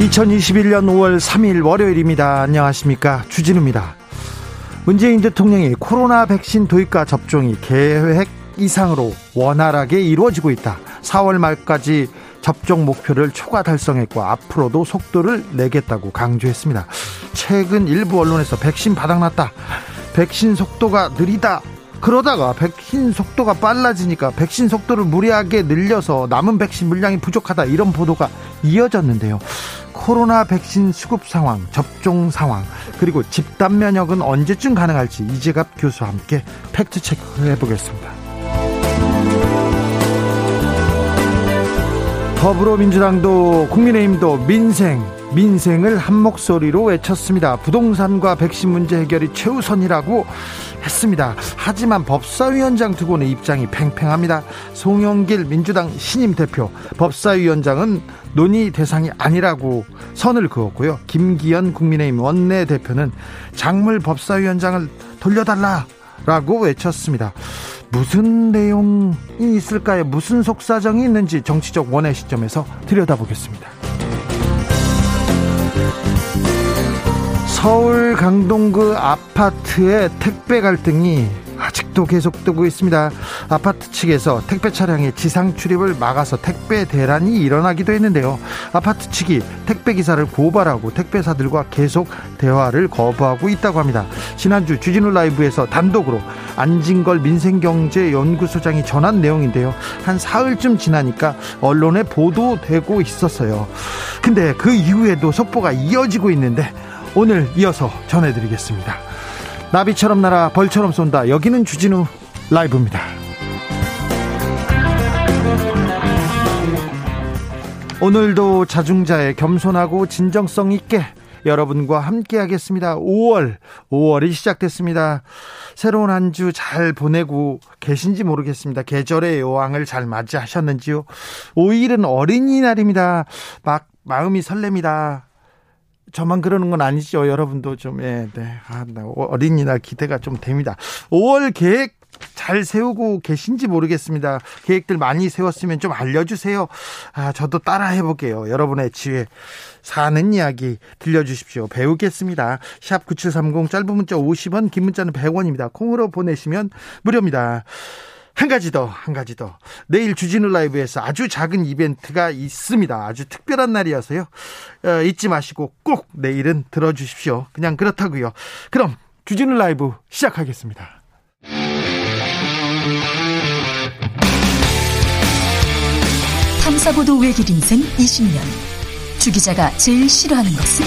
(2021년 5월 3일) 월요일입니다. 안녕하십니까, 주진우입니다. 문재인 대통령이 코로나 백신 도입과 접종이 계획 이상으로 원활하게 이루어지고 있다, 4월 말까지 접종 목표를 초과 달성했고 앞으로도 속도를 내겠다고 강조했습니다. 최근 일부 언론에서 백신 바닥났다, 백신 속도가 느리다, 그러다가 백신 속도가 빨라지니까 백신 속도를 무리하게 늘려서 남은 백신 물량이 부족하다, 이런 보도가 이어졌는데요. 코로나 백신 수급 상황, 접종 상황, 그리고 집단 면역은 언제쯤 가능할지 이재갑 교수와 함께 팩트체크 해보겠습니다. 더불어민주당도 국민의힘도 민생을 한 목소리로 외쳤습니다. 부동산과 백신 문제 해결이 최우선이라고 했습니다. 하지만 법사위원장 두고는 입장이 팽팽합니다. 송영길 민주당 신임 대표, 법사위원장은 논의 대상이 아니라고 선을 그었고요. 김기현 국민의힘 원내대표는 장물 법사위원장을 돌려달라라고 외쳤습니다. 무슨 내용이 있을까요? 무슨 속사정이 있는지 정치적 원의 시점에서 들여다보겠습니다. 서울 강동구 아파트의 택배 갈등이 아직도 계속되고 있습니다. 아파트 측에서 택배 차량의 지상 출입을 막아서 택배 대란이 일어나기도 했는데요. 아파트 측이 택배기사를 고발하고 택배사들과 계속 대화를 거부하고 있다고 합니다. 지난주 주진우 라이브에서 단독으로 안진걸 민생경제연구소장이 전한 내용인데요. 한 사흘쯤 지나니까 언론에 보도되고 있었어요. 근데 그 이후에도 속보가 이어지고 있는데 오늘 이어서 전해드리겠습니다. 나비처럼 날아 벌처럼 쏜다. 여기는 주진우 라이브입니다. 오늘도 자중자애, 겸손하고 진정성 있게 여러분과 함께 하겠습니다. 5월이 시작됐습니다. 새로운 한 주 잘 보내고 계신지 모르겠습니다. 계절의 여왕을 잘 맞이하셨는지요. 5일은 어린이날입니다. 막 마음이 설렙니다. 저만 그러는 건 아니죠. 여러분도 좀, 어린이날 기대가 좀 됩니다. 5월 계획 잘 세우고 계신지 모르겠습니다. 계획들 많이 세웠으면 좀 알려주세요. 저도 따라 해볼게요. 여러분의 지혜, 사는 이야기 들려주십시오. 배우겠습니다. 샵 9730, 짧은 문자 50원, 긴 문자는 100원입니다. 콩으로 보내시면 무료입니다. 한 가지 더. 내일 주진우 라이브에서 아주 작은 이벤트가 있습니다. 아주 특별한 날이어서요. 잊지 마시고 꼭 내일은 들어주십시오. 그냥 그렇다고요. 그럼 주진우 라이브 시작하겠습니다. 탐사보도 외길 인생 20년. 주 기자가 제일 싫어하는 것은?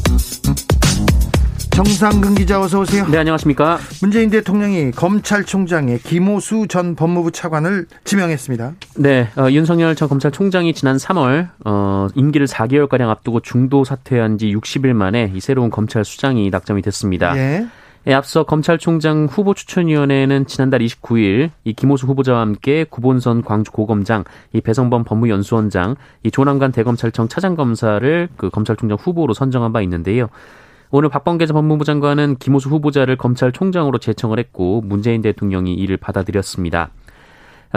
정상근 기자 어서 오세요. 네, 안녕하십니까. 문재인 대통령이 검찰총장에 김오수 전 법무부 차관을 지명했습니다. 네, 윤석열 전 검찰총장이 지난 3월 임기를 4개월가량 앞두고 중도 사퇴한 지 60일 만에 이 새로운 검찰 수장이 낙점이 됐습니다. 예. 예, 앞서 검찰총장 후보추천위원회는 지난달 29일 이 김오수 후보자와 함께 구본선 광주고검장, 이 배성범 법무연수원장, 이 조남관 대검찰청 차장검사를 그 검찰총장 후보로 선정한 바 있는데요. 오늘 박범계 전 법무부 장관은 김오수 후보자를 검찰총장으로 제청을 했고 문재인 대통령이 이를 받아들였습니다.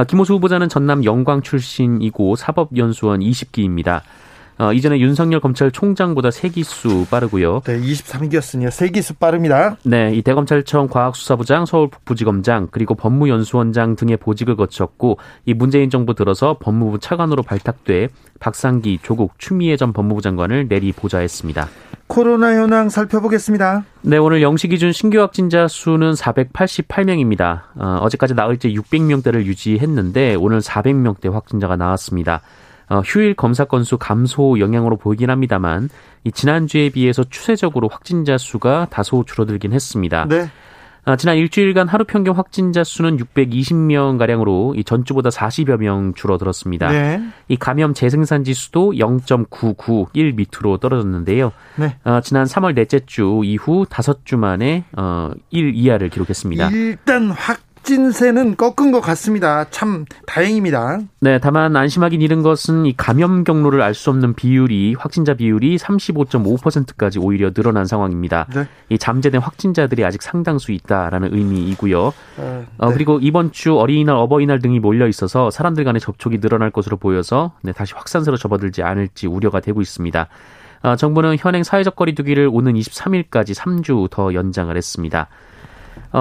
김오수 후보자는 전남 영광 출신이고 사법연수원 20기입니다. 이전에 윤석열 검찰총장보다 3기수 빠르고요. 네, 23기였으니요. 3기수 빠릅니다. 네, 이 대검찰청 과학수사부장, 서울북부지검장, 그리고 법무연수원장 등의 보직을 거쳤고 이 문재인 정부 들어서 법무부 차관으로 발탁돼 박상기, 조국, 추미애 전 법무부 장관을 내리보좌했습니다. 코로나 현황 살펴보겠습니다. 네, 오늘 0시 기준 신규 확진자 수는 488명입니다. 어제까지 나흘째 600명대를 유지했는데 오늘 400명대 확진자가 나왔습니다. 휴일 검사 건수 감소 영향으로 보이긴 합니다만 이 지난주에 비해서 추세적으로 확진자 수가 다소 줄어들긴 했습니다. 네. 지난 일주일간 하루 평균 확진자 수는 620명가량으로 이 전주보다 40여 명 줄어들었습니다. 네. 이 감염 재생산지수도 0.991 밑으로 떨어졌는데요. 네. 지난 3월 넷째 주 이후 5주 만에 1 이하를 기록했습니다. 일단 확진세는 꺾은 것 같습니다. 참 다행입니다. 네, 다만 안심하긴 이른 것은 이 감염 경로를 알 수 없는 비율이 확진자 비율이 35.5%까지 오히려 늘어난 상황입니다. 네. 이 잠재된 확진자들이 아직 상당수 있다라는 의미이고요. 네. 그리고 이번 주 어린이날, 어버이날 등이 몰려 있어서 사람들 간의 접촉이 늘어날 것으로 보여서 네, 다시 확산세로 접어들지 않을지 우려가 되고 있습니다. 정부는 현행 사회적 거리두기를 오는 23일까지 3주 더 연장을 했습니다.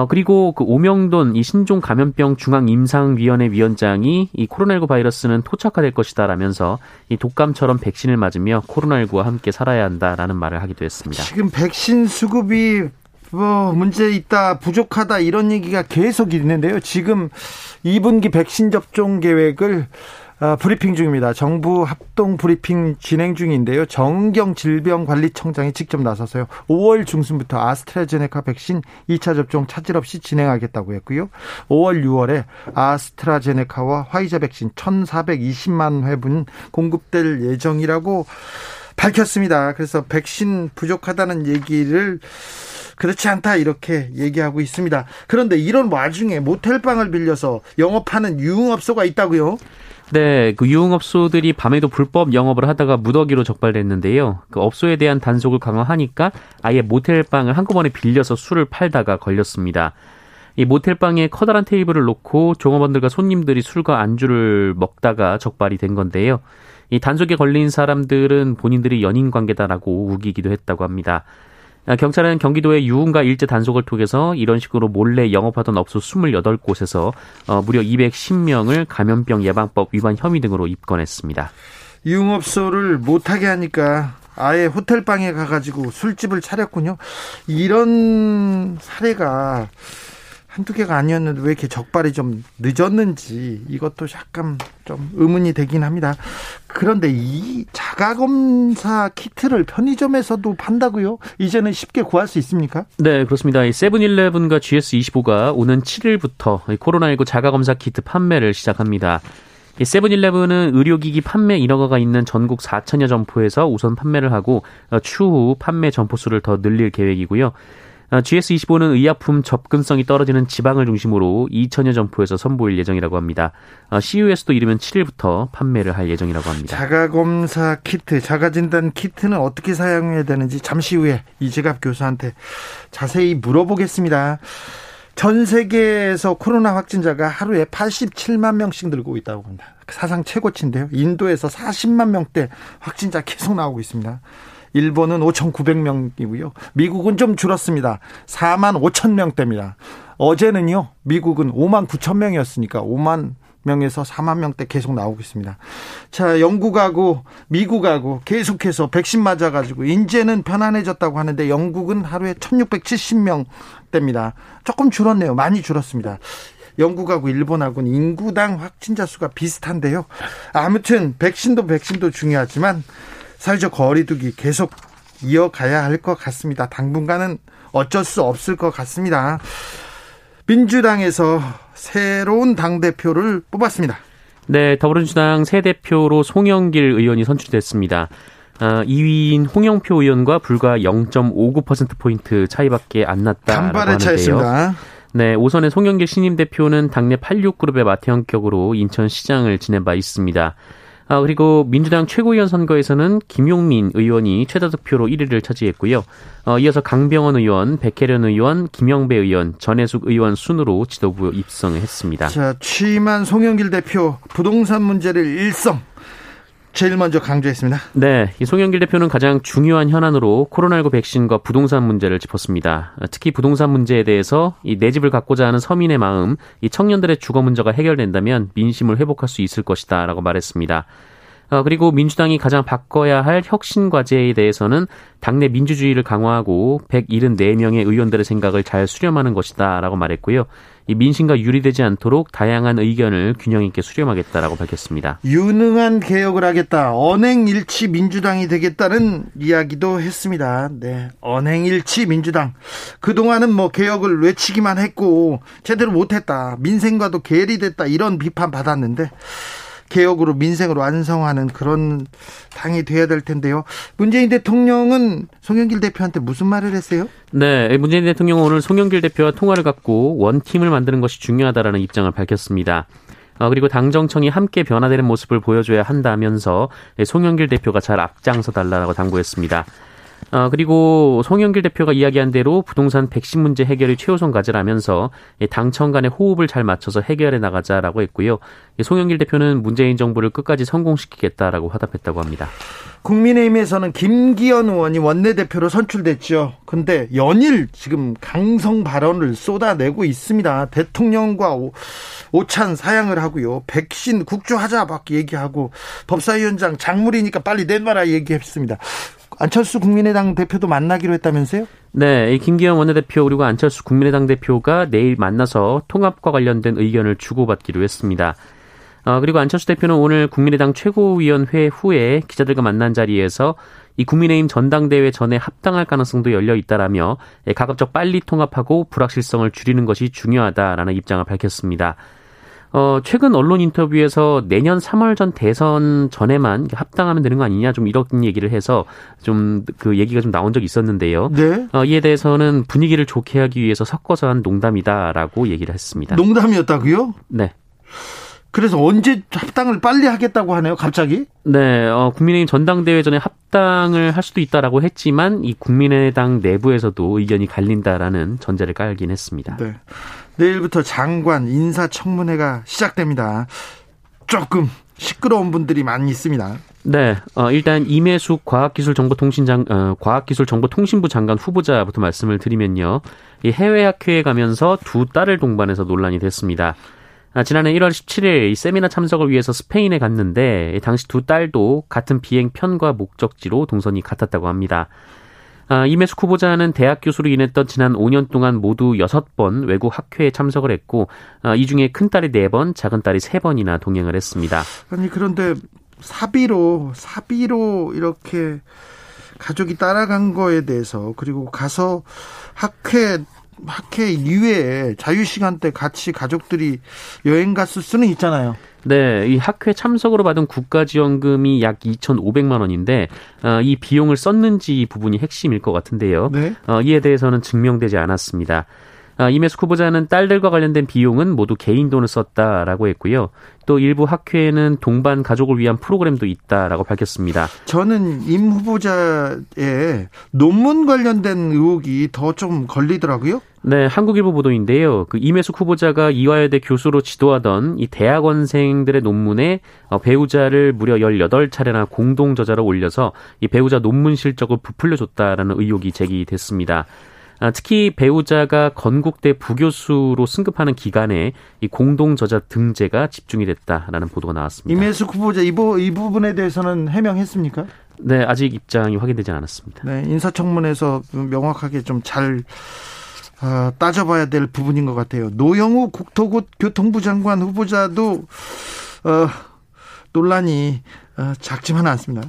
그리고 그 오명돈 이 신종 감염병 중앙 임상위원회 위원장이 이 코로나19 바이러스는 토착화될 것이다라면서 이 독감처럼 백신을 맞으며 코로나19와 함께 살아야 한다라는 말을 하기도 했습니다. 지금 백신 수급이 문제 있다, 부족하다 이런 얘기가 계속 있는데요. 지금 2분기 백신 접종 계획을 브리핑 중입니다. 정부 합동 브리핑 진행 중인데요. 정은경 질병관리청장이 직접 나서서요. 5월 중순부터 아스트라제네카 백신 2차 접종 차질 없이 진행하겠다고 했고요. 5월, 6월에 아스트라제네카와 화이자 백신 1,420만 회분 공급될 예정이라고 밝혔습니다. 그래서 백신 부족하다는 얘기를 그렇지 않다 이렇게 얘기하고 있습니다. 그런데 이런 와중에 모텔방을 빌려서 영업하는 유흥업소가 있다고요? 네, 그 유흥업소들이 밤에도 불법 영업을 하다가 무더기로 적발됐는데요. 그 업소에 대한 단속을 강화하니까 아예 모텔방을 한꺼번에 빌려서 술을 팔다가 걸렸습니다. 이 모텔방에 커다란 테이블을 놓고 종업원들과 손님들이 술과 안주를 먹다가 적발이 된 건데요. 이 단속에 걸린 사람들은 본인들이 연인 관계다라고 우기기도 했다고 합니다. 경찰은 경기도의 유흥과 일제 단속을 통해서 이런 식으로 몰래 영업하던 업소 28곳에서 무려 210명을 감염병 예방법 위반 혐의 등으로 입건했습니다. 유흥업소를 못하게 하니까 아예 호텔방에 가가지고 술집을 차렸군요. 이런 사례가 한두 개가 아니었는데 왜 이렇게 적발이 좀 늦었는지 이것도 약간 좀 의문이 되긴 합니다. 그런데 이 자가검사 키트를 편의점에서도 판다고요? 이제는 쉽게 구할 수 있습니까? 네, 그렇습니다. 이 세븐일레븐과 GS25가 오는 7일부터 코로나19 자가검사 키트 판매를 시작합니다. 세븐일레븐은 의료기기 판매 인허가가 있는 전국 4,000여 점포에서 우선 판매를 하고 추후 판매 점포 수를 더 늘릴 계획이고요. GS25는 의약품 접근성이 떨어지는 지방을 중심으로 2,000여 점포에서 선보일 예정이라고 합니다. CU에서도 이르면 7일부터 판매를 할 예정이라고 합니다. 자가검사 키트, 자가진단 키트는 어떻게 사용해야 되는지 잠시 후에 이재갑 교수한테 자세히 물어보겠습니다. 전 세계에서 코로나 확진자가 하루에 87만 명씩 늘고 있다고 합니다. 사상 최고치인데요. 인도에서 40만 명대 확진자 계속 나오고 있습니다. 일본은 5,900명이고요. 미국은 좀 줄었습니다. 4만 5천 명대입니다. 어제는요. 미국은 5만 9천 명이었으니까 5만 명에서 4만 명대 계속 나오고 있습니다. 자, 영국하고 미국하고 계속해서 백신 맞아가지고 이제는 편안해졌다고 하는데 영국은 하루에 1,670명대입니다. 조금 줄었네요. 많이 줄었습니다. 영국하고 일본하고는 인구당 확진자 수가 비슷한데요. 아무튼 백신도 중요하지만 사회적 거리두기 계속 이어가야 할 것 같습니다. 당분간은 어쩔 수 없을 것 같습니다. 민주당에서 새로운 당대표를 뽑았습니다. 네, 더불어민주당 새 대표로 송영길 의원이 선출됐습니다. 2위인 홍영표 의원과 불과 0.59%포인트 차이밖에 안 났다라고 하는데요. 간발의 차이였습니다. 네, 5선의 송영길 신임 대표는 당내 86그룹의 마태 형격으로 인천시장을 지낸 바 있습니다. 그리고 민주당 최고위원 선거에서는 김용민 의원이 최다 득표로 1위를 차지했고요. 이어서 강병원 의원, 백혜련 의원, 김영배 의원, 전혜숙 의원 순으로 지도부 입성했습니다. 자, 취임한 송영길 대표 부동산 문제를 일성 제일 먼저 강조했습니다. 네, 이 송영길 대표는 가장 중요한 현안으로 코로나19 백신과 부동산 문제를 짚었습니다. 특히 부동산 문제에 대해서 이 내 집을 갖고자 하는 서민의 마음, 이 청년들의 주거 문제가 해결된다면 민심을 회복할 수 있을 것이다 라고 말했습니다. 그리고 민주당이 가장 바꿔야 할 혁신 과제에 대해서는 당내 민주주의를 강화하고 174명의 의원들의 생각을 잘 수렴하는 것이다 라고 말했고요. 이 민심과 유리되지 않도록 다양한 의견을 균형 있게 수렴하겠다라고 밝혔습니다. 유능한 개혁을 하겠다. 언행일치 민주당이 되겠다는 이야기도 했습니다. 네, 언행일치 민주당. 그동안은 뭐 개혁을 외치기만 했고 제대로 못했다. 민생과도 괴리됐다. 이런 비판 받았는데 개혁으로 민생을 완성하는 그런 당이 돼야 될 텐데요. 문재인 대통령은 송영길 대표한테 무슨 말을 했어요? 네, 문재인 대통령은 오늘 송영길 대표와 통화를 갖고 원팀을 만드는 것이 중요하다라는 입장을 밝혔습니다. 그리고 당정청이 함께 변화되는 모습을 보여줘야 한다면서 송영길 대표가 잘 앞장서 달라고 당부했습니다. 그리고 송영길 대표가 이야기한 대로 부동산 백신 문제 해결이 최우선 과제라면서 당청 간의 호흡을 잘 맞춰서 해결해 나가자라고 했고요. 송영길 대표는 문재인 정부를 끝까지 성공시키겠다라고 화답했다고 합니다. 국민의힘에서는 김기현 의원이 원내대표로 선출됐죠. 근데 연일 지금 강성 발언을 쏟아내고 있습니다. 대통령과 오찬 사양을 하고요. 백신 국조하자 막 얘기하고 법사위원장 작물이니까 빨리 내놔라 얘기했습니다. 안철수 국민의당 대표도 만나기로 했다면서요? 네, 김기현 원내대표 그리고 안철수 국민의당 대표가 내일 만나서 통합과 관련된 의견을 주고받기로 했습니다. 그리고 안철수 대표는 오늘 국민의당 최고위원회 후에 기자들과 만난 자리에서 이 국민의힘 전당대회 전에 합당할 가능성도 열려 있다라며 가급적 빨리 통합하고 불확실성을 줄이는 것이 중요하다라는 입장을 밝혔습니다. 최근 언론 인터뷰에서 내년 3월 전 대선 전에만 합당하면 되는 거 아니냐 좀 이런 얘기를 해서 좀 그 얘기가 좀 나온 적이 있었는데요. 네. 이에 대해서는 분위기를 좋게 하기 위해서 섞어서 한 농담이다라고 얘기를 했습니다. 농담이었다고요? 네. 그래서 언제 합당을 빨리 하겠다고 하네요, 갑자기? 네, 국민의힘 전당대회 전에 합당을 할 수도 있다라고 했지만 이 국민의당 내부에서도 의견이 갈린다라는 전제를 깔긴 했습니다. 네, 내일부터 장관 인사청문회가 시작됩니다. 조금 시끄러운 분들이 많이 있습니다. 네, 일단 임혜숙 과학기술정보통신부 장관 후보자부터 말씀을 드리면요. 이 해외 학회에 가면서 두 딸을 동반해서 논란이 됐습니다. 지난해 1월 17일 이 세미나 참석을 위해서 스페인에 갔는데 당시 두 딸도 같은 비행편과 목적지로 동선이 같았다고 합니다. 임혜숙 후보자는 대학 교수로 일했던 지난 5년 동안 모두 6번 외국 학회에 참석을 했고 이 중에 큰딸이 4번, 작은딸이 3번이나 동행을 했습니다. 아니 그런데 사비로 이렇게 가족이 따라간 거에 대해서 그리고 가서 학회 이외에 자유시간 때 같이 가족들이 여행 갔을 수는 있잖아요. 네, 이 학회 참석으로 받은 국가지원금이 약 2,500만 원인데 이 비용을 썼는지 부분이 핵심일 것 같은데요. 네? 이에 대해서는 증명되지 않았습니다. 임혜숙 후보자는 딸들과 관련된 비용은 모두 개인 돈을 썼다라고 했고요. 또 일부 학회에는 동반 가족을 위한 프로그램도 있다라고 밝혔습니다. 저는 임 후보자의 논문 관련된 의혹이 더 좀 걸리더라고요. 네, 한국일보 보도인데요. 그 임혜숙 후보자가 이화여대 교수로 지도하던 이 대학원생들의 논문에 배우자를 무려 18차례나 공동 저자로 올려서 이 배우자 논문 실적을 부풀려줬다라는 의혹이 제기됐습니다. 특히 배우자가 건국대 부교수로 승급하는 기간에 이 공동 저자 등재가 집중이 됐다라는 보도가 나왔습니다. 임혜숙 후보자 이 부분에 대해서는 해명했습니까? 네, 아직 입장이 확인되지 않았습니다. 네, 인사청문회에서 명확하게 좀 잘 따져봐야 될 부분인 것 같아요. 노영우 국토교통부 장관 후보자도 논란이 작지만은 않습니다.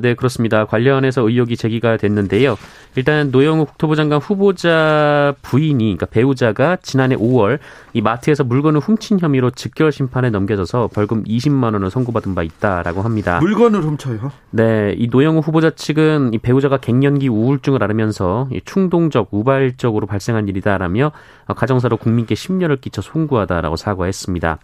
네, 그렇습니다. 관련해서 의혹이 제기가 됐는데요. 일단 노영우 국토부 장관 후보자 부인이, 그러니까 배우자가 지난해 5월 이 마트에서 물건을 훔친 혐의로 즉결 심판에 넘겨져서 벌금 20만 원을 선고받은 바 있다라고 합니다. 물건을 훔쳐요? 네, 이 노영우 후보자 측은 이 배우자가 갱년기 우울증을 앓으면서 충동적, 우발적으로 발생한 일이다라며 가정사로 국민께 심려를 끼쳐 송구하다라고 사과했습니다.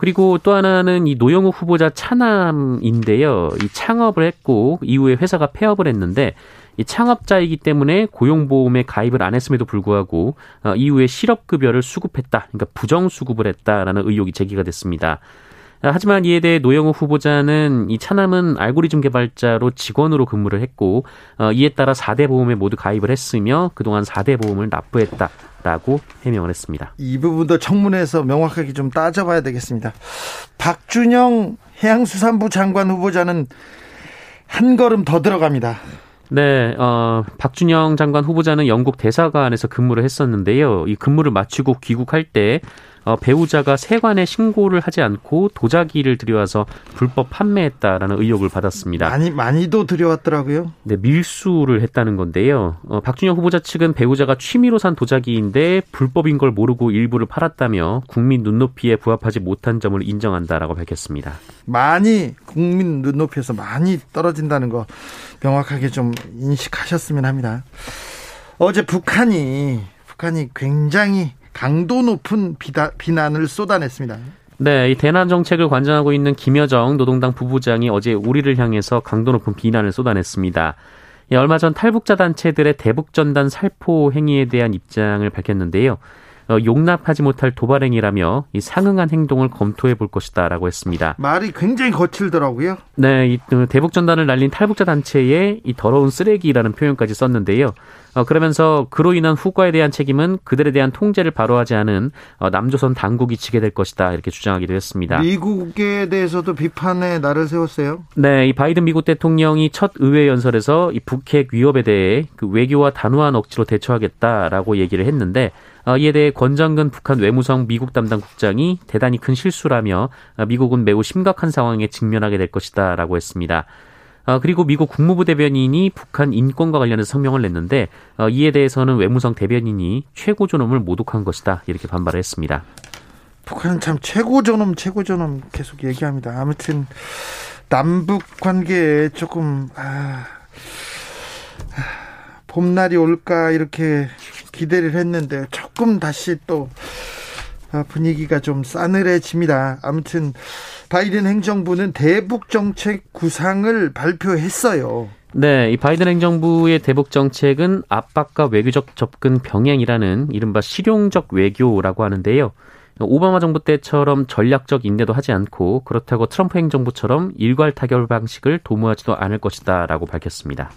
그리고 또 하나는 이 노영우 후보자 차남인데요. 이 창업을 했고 이후에 회사가 폐업을 했는데 이 창업자이기 때문에 고용보험에 가입을 안 했음에도 불구하고 이후에 실업급여를 수급했다. 그러니까 부정수급을 했다라는 의혹이 제기가 됐습니다. 하지만 이에 대해 노영우 후보자는 이 차남은 알고리즘 개발자로 직원으로 근무를 했고 이에 따라 4대 보험에 모두 가입을 했으며 그동안 4대 보험을 납부했다라고 해명을 했습니다. 이 부분도 청문회에서 명확하게 좀 따져봐야 되겠습니다. 박준영 해양수산부 장관 후보자는 한 걸음 더 들어갑니다. 네, 박준영 장관 후보자는 영국 대사관에서 근무를 했었는데요. 이 근무를 마치고 귀국할 때 배우자가 세관에 신고를 하지 않고 도자기를 들여와서 불법 판매했다라는 의혹을 받았습니다. 많이도 들여왔더라고요. 네, 밀수를 했다는 건데요. 박준영 후보자 측은 배우자가 취미로 산 도자기인데 불법인 걸 모르고 일부를 팔았다며 국민 눈높이에 부합하지 못한 점을 인정한다라고 밝혔습니다. 많이 국민 눈높이에서 많이 떨어진다는 거 명확하게 좀 인식하셨으면 합니다. 어제 북한이 굉장히 강도 높은 비난을 쏟아냈습니다. 네, 이 대남 정책을 관장하고 있는 김여정 노동당 부부장이 어제 우리를 향해서 강도 높은 비난을 쏟아냈습니다. 예, 얼마 전 탈북자 단체들의 대북전단 살포 행위에 대한 입장을 밝혔는데요. 용납하지 못할 도발행위라며 이 상응한 행동을 검토해 볼 것이다라고 했습니다. 말이 굉장히 거칠더라고요. 네, 이 대북전단을 날린 탈북자 단체에 이 더러운 쓰레기라는 표현까지 썼는데요. 그러면서 그로 인한 후과에 대한 책임은 그들에 대한 통제를 바로하지 않은 남조선 당국이 지게 될 것이다 이렇게 주장하기도 했습니다. 미국에 대해서도 비판의 날을 세웠어요. 네, 이 바이든 미국 대통령이 첫 의회 연설에서 이 북핵 위협에 대해 그 외교와 단호한 억지로 대처하겠다라고 얘기를 했는데 이에 대해 권장근 북한 외무성 미국 담당 국장이 대단히 큰 실수라며 미국은 매우 심각한 상황에 직면하게 될 것이다 라고 했습니다. 그리고 미국 국무부 대변인이 북한 인권과 관련해서 성명을 냈는데 이에 대해서는 외무성 대변인이 최고 존엄을 모독한 것이다 이렇게 반발을 했습니다. 북한은 참 최고 존엄 계속 얘기합니다. 아무튼 남북 관계에 조금 봄날이 올까 이렇게 기대를 했는데 조금 다시 또 분위기가 좀 싸늘해집니다. 아무튼 바이든 행정부는 대북 정책 구상을 발표했어요. 네, 이 바이든 행정부의 대북 정책은 압박과 외교적 접근 병행이라는 이른바 실용적 외교라고 하는데요. 오바마 정부 때처럼 전략적 인내도 하지 않고 그렇다고 트럼프 행정부처럼 일괄 타결 방식을 도모하지도 않을 것이다 라고 밝혔습니다.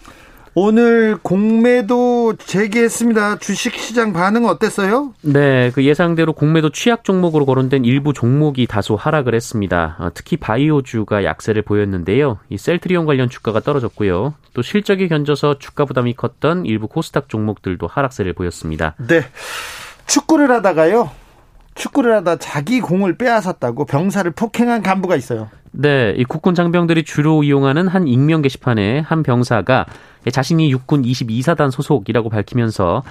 오늘 공매도 재개했습니다. 주식시장 반응은 어땠어요? 네, 그 예상대로 공매도 취약 종목으로 거론된 일부 종목이 다소 하락을 했습니다. 특히 바이오주가 약세를 보였는데요. 이 셀트리온 관련 주가가 떨어졌고요. 또 실적이 견져서 주가 부담이 컸던 일부 코스닥 종목들도 하락세를 보였습니다. 네, 축구를 하다 자기 공을 빼앗았다고 병사를 폭행한 간부가 있어요. 네, 이 국군 장병들이 주로 이용하는 한 익명 게시판에 한 병사가 자신이 육군 22사단 소속이라고 밝히면서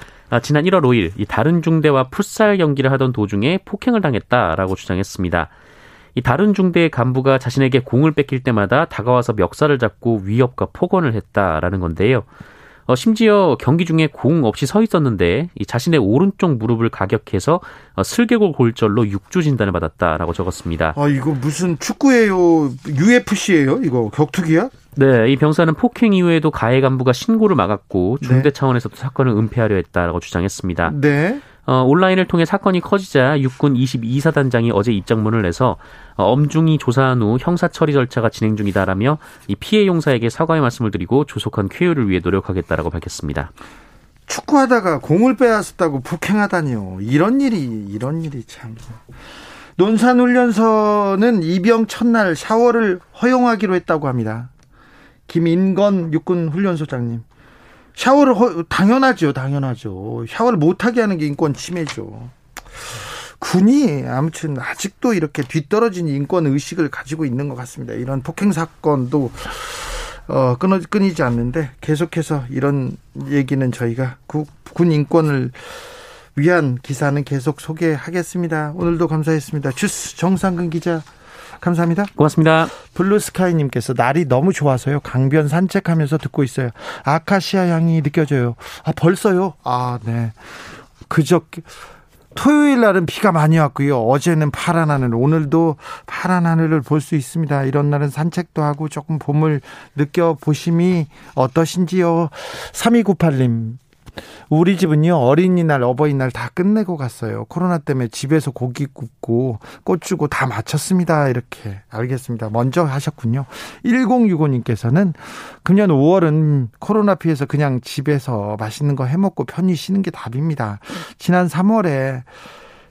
지난 1월 5일 이 다른 중대와 풋살 경기를 하던 도중에 폭행을 당했다라고 주장했습니다. 이 다른 중대의 간부가 자신에게 공을 뺏길 때마다 다가와서 멱살을 잡고 위협과 폭언을 했다라는 건데요. 심지어 경기 중에 공 없이 서 있었는데 자신의 오른쪽 무릎을 가격해서 슬개골 골절로 6주 진단을 받았다라고 적었습니다. 이거 무슨 축구예요? UFC예요? 이거 격투기야? 네, 이 병사는 폭행 이후에도 가해 간부가 신고를 막았고 중대 차원에서도 사건을 은폐하려 했다라고 주장했습니다. 네. 온라인을 통해 사건이 커지자 육군 22사단장이 어제 입장문을 내서 엄중히 조사한 후 형사 처리 절차가 진행 중이다라며 이 피해 용사에게 사과의 말씀을 드리고 조속한 쾌유를 위해 노력하겠다라고 밝혔습니다. 축구하다가 공을 빼앗았다고 폭행하다니요. 이런 일이 참. 논산훈련소는 입영 첫날 샤워를 허용하기로 했다고 합니다. 김인건 육군 훈련소장님. 샤워를 당연하죠. 샤워를 못하게 하는 게 인권 침해죠. 군이 아무튼 아직도 이렇게 뒤떨어진 인권 의식을 가지고 있는 것 같습니다. 이런 폭행 사건도 끊이지 않는데 계속해서 이런 얘기는 저희가 군 인권을 위한 기사는 계속 소개하겠습니다. 오늘도 감사했습니다. 주스 정상근 기자 감사합니다. 고맙습니다. 블루스카이님께서 날이 너무 좋아서요. 강변 산책하면서 듣고 있어요. 아카시아 향이 느껴져요. 벌써요? 네. 그저께 토요일 날은 비가 많이 왔고요. 어제는 파란 하늘, 오늘도 파란 하늘을 볼 수 있습니다. 이런 날은 산책도 하고 조금 봄을 느껴보심이 어떠신지요. 3298님. 우리 집은요 어린이날 어버이날 다 끝내고 갔어요. 코로나 때문에 집에서 고기 굽고 꽃 주고 다 마쳤습니다. 이렇게 알겠습니다. 먼저 하셨군요. 1065님께서는 금년 5월은 코로나 피해서 그냥 집에서 맛있는 거 해먹고 편히 쉬는 게 답입니다. 지난 3월에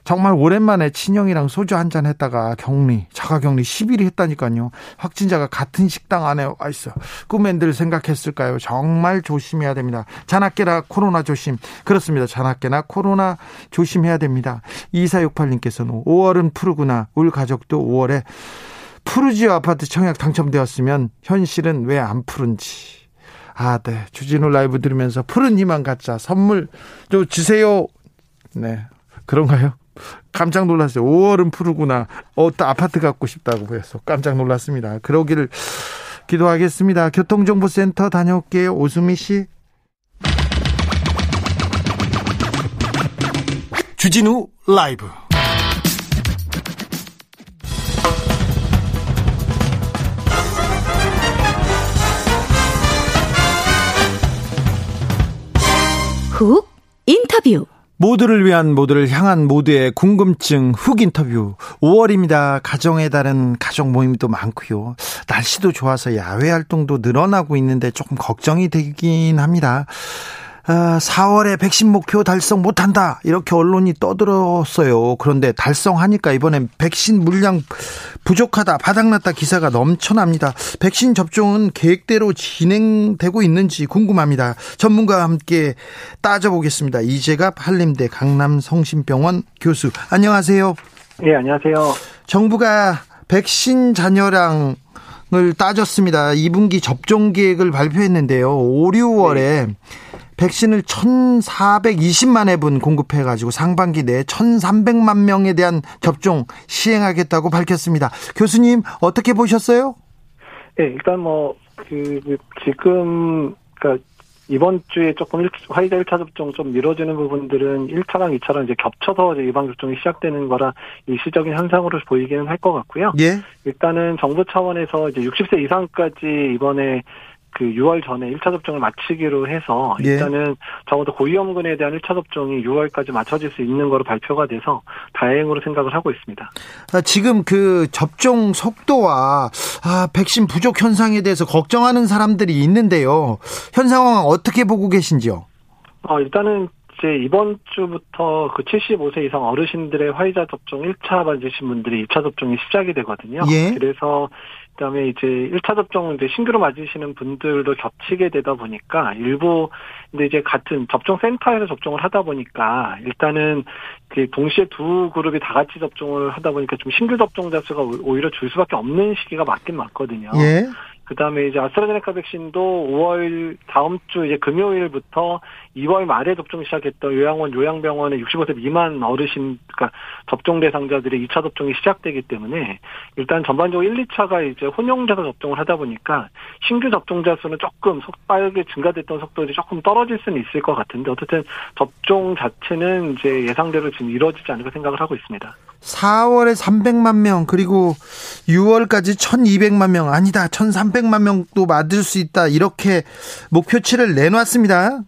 정말 오랜만에 친형이랑 소주 한잔 했다가 격리, 자가격리 10일이 했다니까요. 확진자가 같은 식당 안에 와 있어요. 꿈엔들 생각했을까요? 정말 조심해야 됩니다. 자나깨나 코로나 조심. 그렇습니다. 자나깨나 코로나 조심해야 됩니다. 2468님께서는 5월은 푸르구나. 울 가족도 5월에 푸르지오 아파트 청약 당첨되었으면 현실은 왜 안 푸른지. 아, 네. 주진우 라이브 들으면서 푸른 희망 갖자. 선물 좀 주세요. 네. 그런가요? 깜짝 놀랐어요. 5월은 푸르구나. 또 아파트 갖고 싶다고 해서 깜짝 놀랐습니다. 그러기를 기도하겠습니다. 교통정보센터 다녀올게요. 오수미 씨. 주진우 라이브. 훅 인터뷰. 모두를 위한, 모두를 향한, 모두의 궁금증 훅 인터뷰. 5월입니다. 가정에 다른 가족 모임도 많고요. 날씨도 좋아서 야외 활동도 늘어나고 있는데 조금 걱정이 되긴 합니다. 4월에 백신 목표 달성 못한다 이렇게 언론이 떠들었어요. 그런데 달성하니까 이번엔 백신 물량 부족하다, 바닥났다 기사가 넘쳐납니다. 백신 접종은 계획대로 진행되고 있는지 궁금합니다. 전문가와 함께 따져보겠습니다. 이재갑 한림대 강남성심병원 교수, 안녕하세요. 네, 안녕하세요. 정부가 백신 잔여량 을 따졌습니다. 2분기 접종 계획을 발표했는데요. 5, 6월에 네. 백신을 1,420만 회분 공급해가지고 상반기 내에 1,300만 명에 대한 접종 시행하겠다고 밝혔습니다. 교수님 어떻게 보셨어요? 네, 일단 지금 그러니까 이번 주에 조금 화이자 1차 접종 좀 미뤄지는 부분들은 1차랑 2차랑 이제 겹쳐서 이제 예방 접종이 시작되는 거라 일시적인 현상으로 보이기는 할 것 같고요. 예. 일단은 정부 차원에서 이제 60세 이상까지 이번에 그 6월 전에 1차 접종을 마치기로 해서 일단은 예. 적어도 고위험군에 대한 1차 접종이 6월까지 마쳐질 수 있는 거로 발표가 돼서 다행으로 생각을 하고 있습니다. 지금 그 접종 속도와 백신 부족 현상에 대해서 걱정하는 사람들이 있는데요. 현 상황 어떻게 보고 계신지요? 일단은 이제 이번 주부터 그 75세 이상 어르신들의 화이자 접종 1차 맞으신 분들이 2차 접종이 시작이 되거든요. 예. 그래서 그다음에 이제 1차 접종을 이제 신규로 맞으시는 분들도 겹치게 되다 보니까 일부 근데 이제 같은 접종 센터에서 접종을 하다 보니까 일단은 그 동시에 두 그룹이 다 같이 접종을 하다 보니까 좀 신규 접종자 수가 오히려 줄 수밖에 없는 시기가 맞긴 맞거든요. 예. 그다음에 이제 아스트라제네카 백신도 5월 다음 주 이제 금요일부터 2월 말에 접종 시작했던 요양원, 요양병원의 65세 미만 어르신 그러니까 접종 대상자들의 2차 접종이 시작되기 때문에 일단 전반적으로 1, 2차가 이제 혼용돼서 접종을 하다 보니까 신규 접종자 수는 조금 빠르게 증가됐던 속도들이 조금 떨어질 수는 있을 것 같은데 어쨌든 접종 자체는 이제 예상대로 지금 이루어지지 않을까 생각을 하고 있습니다. 4월에 300만 명 그리고 6월까지 1200만 명 아니다 1300만 명도 맞을 수 있다 이렇게 목표치를 내놨습니다.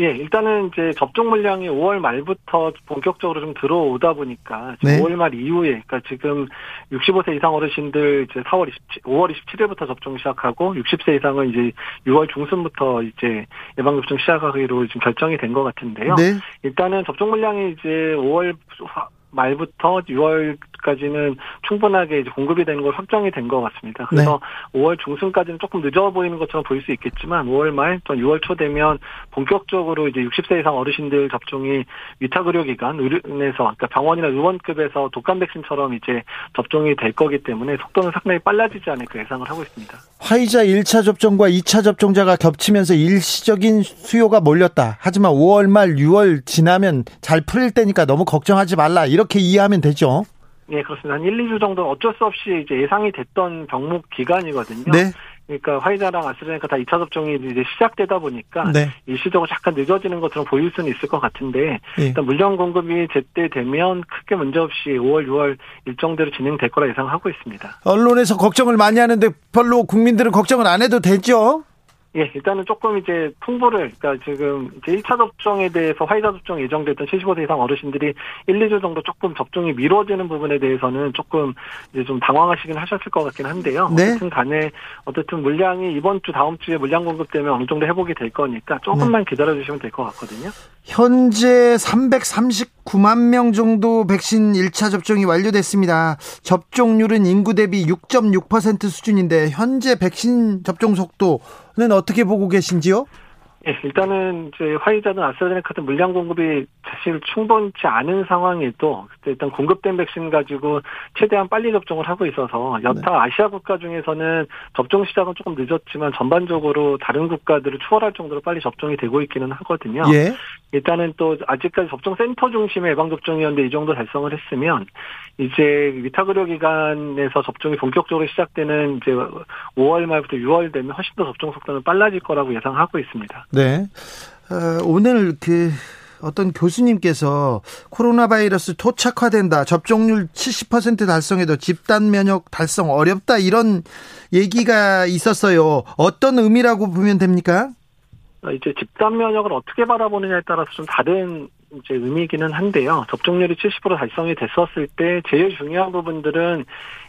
예, 일단은 이제 접종 물량이 5월 말부터 본격적으로 좀 들어오다 보니까 네. 5월 말 이후에, 그러니까 지금 65세 이상 어르신들 이제 5월 27일부터 접종 시작하고 60세 이상은 이제 6월 중순부터 이제 예방접종 시작하기로 지금 결정이 된 것 같은데요. 네. 일단은 접종 물량이 이제 5월 말부터 6월까지는 충분하게 이제 공급이 되는 걸 확정이 된 것 같습니다. 그래서 네. 5월 중순까지는 조금 늦어 보이는 것처럼 보일 수 있겠지만 5월 말 또는 6월 초 되면 본격적으로 이제 60세 이상 어르신들 접종이 위탁 의료기관에서 그러니까 병원이나 의원급에서 독감 백신처럼 이제 접종이 될 거기 때문에 속도는 상당히 빨라지지 않을까 예상을 하고 있습니다. 화이자 1차 접종과 2차 접종자가 겹치면서 일시적인 수요가 몰렸다. 하지만 5월 말 6월 지나면 잘 풀릴 때니까 너무 걱정하지 말라. 이렇게 이해하면 되죠. 네, 그렇습니다. 한 1, 2주 정도 어쩔 수 없이 이제 예상이 됐던 병목 기간이거든요. 네. 그러니까 화이자랑 아스트라제네카 다 2차 접종이 이제 시작되다 보니까 네. 일시적으로 잠깐 늦어지는 것처럼 보일 수는 있을 것 같은데 네. 일단 물량 공급이 제때 되면 크게 문제 없이 5월, 6월 일정대로 진행될 거라 예상하고 있습니다. 언론에서 걱정을 많이 하는데 별로 국민들은 걱정을 안 해도 되죠? 예, 일단은 조금 이제 통보를, 그러니까 지금 이제 1차 접종에 대해서 화이자 접종 예정됐던 75세 이상 어르신들이 1, 2주 정도 조금 접종이 미뤄지는 부분에 대해서는 조금 이제 좀 당황하시긴 하셨을 것 같긴 한데요. 네? 어쨌든 간에 어쨌든 물량이 이번 주 다음 주에 물량 공급 때문에 어느 정도 회복이 될 거니까 조금만 기다려 주시면 될 것 같거든요. 현재 339만 명 정도 백신 1차 접종이 완료됐습니다. 접종률은 인구 대비 6.6% 수준인데 현재 백신 접종 속도는 어떻게 보고 계신지요? 예, 일단은 이제 화이자든 아스트라제네카든 물량 공급이 사실 충분치 않은 상황에도 일단 공급된 백신 가지고 최대한 빨리 접종을 하고 있어서 여타 네. 아시아 국가 중에서는 접종 시작은 조금 늦었지만 전반적으로 다른 국가들을 추월할 정도로 빨리 접종이 되고 있기는 하거든요. 예. 일단은 또 아직까지 접종센터 중심의 예방접종이었는데 이 정도 달성을 했으면 이제 위탁의료기관에서 접종이 본격적으로 시작되는 이제 5월 말부터 6월 되면 훨씬 더 접종 속도는 빨라질 거라고 예상하고 있습니다. 네. 오늘 그 어떤 교수님께서 코로나 바이러스 토착화된다, 접종률 70% 달성해도 집단 면역 달성 어렵다 이런 얘기가 있었어요. 어떤 의미라고 보면 됩니까? 이제 집단 면역을 어떻게 바라보느냐에 따라서 좀 다른 이제 의미이기는 한데요. 접종률이 70% 달성이 됐었을 때 제일 중요한 부분들은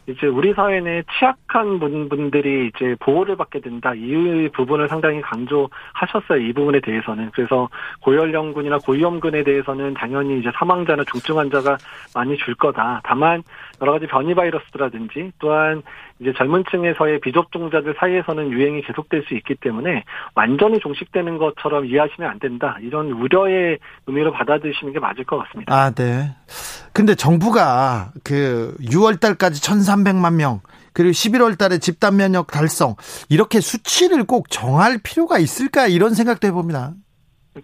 이제 우리 사회 내 취약한 분들이 이제 보호를 받게 된다. 이 부분을 상당히 강조하셨어요. 이 부분에 대해서는. 그래서 고연령군이나 고위험군에 대해서는 당연히 이제 사망자나 중증 환자가 많이 줄 거다. 다만 여러 가지 변이 바이러스라든지 또한 이제 젊은 층에서의 비접종자들 사이에서는 유행이 계속될 수 있기 때문에 완전히 종식되는 것처럼 이해하시면 안 된다. 이런 우려의 의미로 받아들이시는 게 맞을 것 같습니다. 아, 네. 근데 정부가 그 6월 달까지 1,300만 명 그리고 11월 달에 집단 면역 달성 이렇게 수치를 꼭 정할 필요가 있을까 이런 생각도 해봅니다.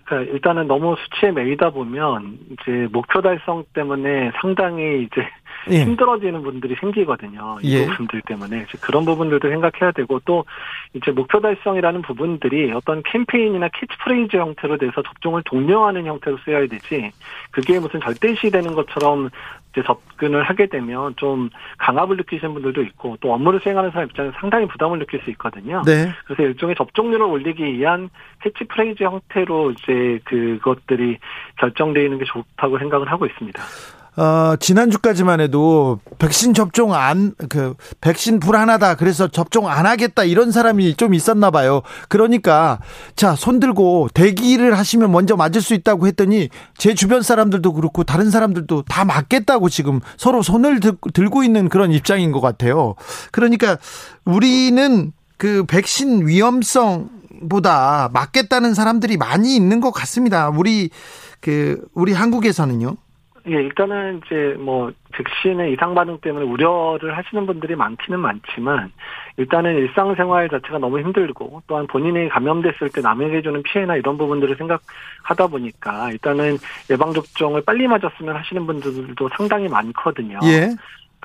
그러니까 일단은 너무 수치에 매이다 보면 이제 목표 달성 때문에 상당히 이제 예. 힘들어지는 분들이 생기거든요. 이 예. 부분들 때문에 그런 부분들도 생각해야 되고 또 이제 목표 달성이라는 부분들이 어떤 캠페인이나 캐치프레이즈 형태로 돼서 접종을 독려하는 형태로 쓰여야 되지 그게 무슨 절대시 되는 것처럼 이제 접근을 하게 되면 좀 강압을 느끼시는 분들도 있고 또 업무를 수행하는 사람 입장에서 상당히 부담을 느낄 수 있거든요. 네. 그래서 일종의 접종률을 올리기 위한 캐치프레이즈 형태로 이제 그것들이 결정되어 있는 게 좋다고 생각을 하고 있습니다. 지난주까지만 해도 백신 접종 백신 불안하다. 그래서 접종 안 하겠다. 이런 사람이 좀 있었나 봐요. 그러니까, 자, 손 들고 대기를 하시면 먼저 맞을 수 있다고 했더니 제 주변 사람들도 그렇고 다른 사람들도 다 맞겠다고 지금 서로 손을 들고 있는 그런 입장인 것 같아요. 그러니까 우리는 그 백신 위험성보다 맞겠다는 사람들이 많이 있는 것 같습니다. 우리 한국에서는요. 예, 일단은 이제 백신의 이상 반응 때문에 우려를 하시는 분들이 많기는 많지만 일단은 일상생활 자체가 너무 힘들고 또한 본인이 감염됐을 때 남에게 주는 피해나 이런 부분들을 생각하다 보니까 일단은 예방접종을 빨리 맞았으면 하시는 분들도 상당히 많거든요. 예.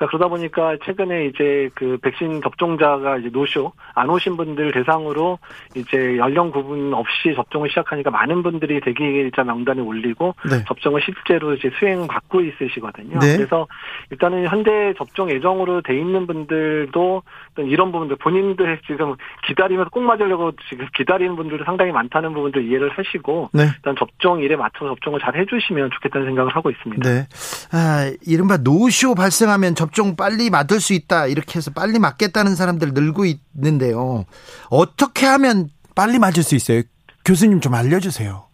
그러다 보니까 최근에 이제 그 백신 접종자가 이제 노쇼 안 오신 분들 대상으로 이제 연령 구분 없이 접종을 시작하니까 많은 분들이 대기자 명단에 올리고 네. 접종을 실제로 이제 수행받고 있으시거든요. 네. 그래서 일단은 현재 접종 예정으로 돼 있는 분들도 이런 부분들 본인들 지금 기다리면서 꼭 맞으려고 지금 기다리는 분들도 상당히 많다는 부분들 이해를 하시고 네. 일단 접종일에 맞춰서 접종을 잘 해주시면 좋겠다는 생각을 하고 있습니다. 네. 이른바 노쇼 발생하면 접종 빨리 맞을 수 있다 이렇게 해서 빨리 맞겠다는 사람들 늘고 있는데요. 어떻게 하면 빨리 맞을 수 있어요? 교수님 좀 알려주세요.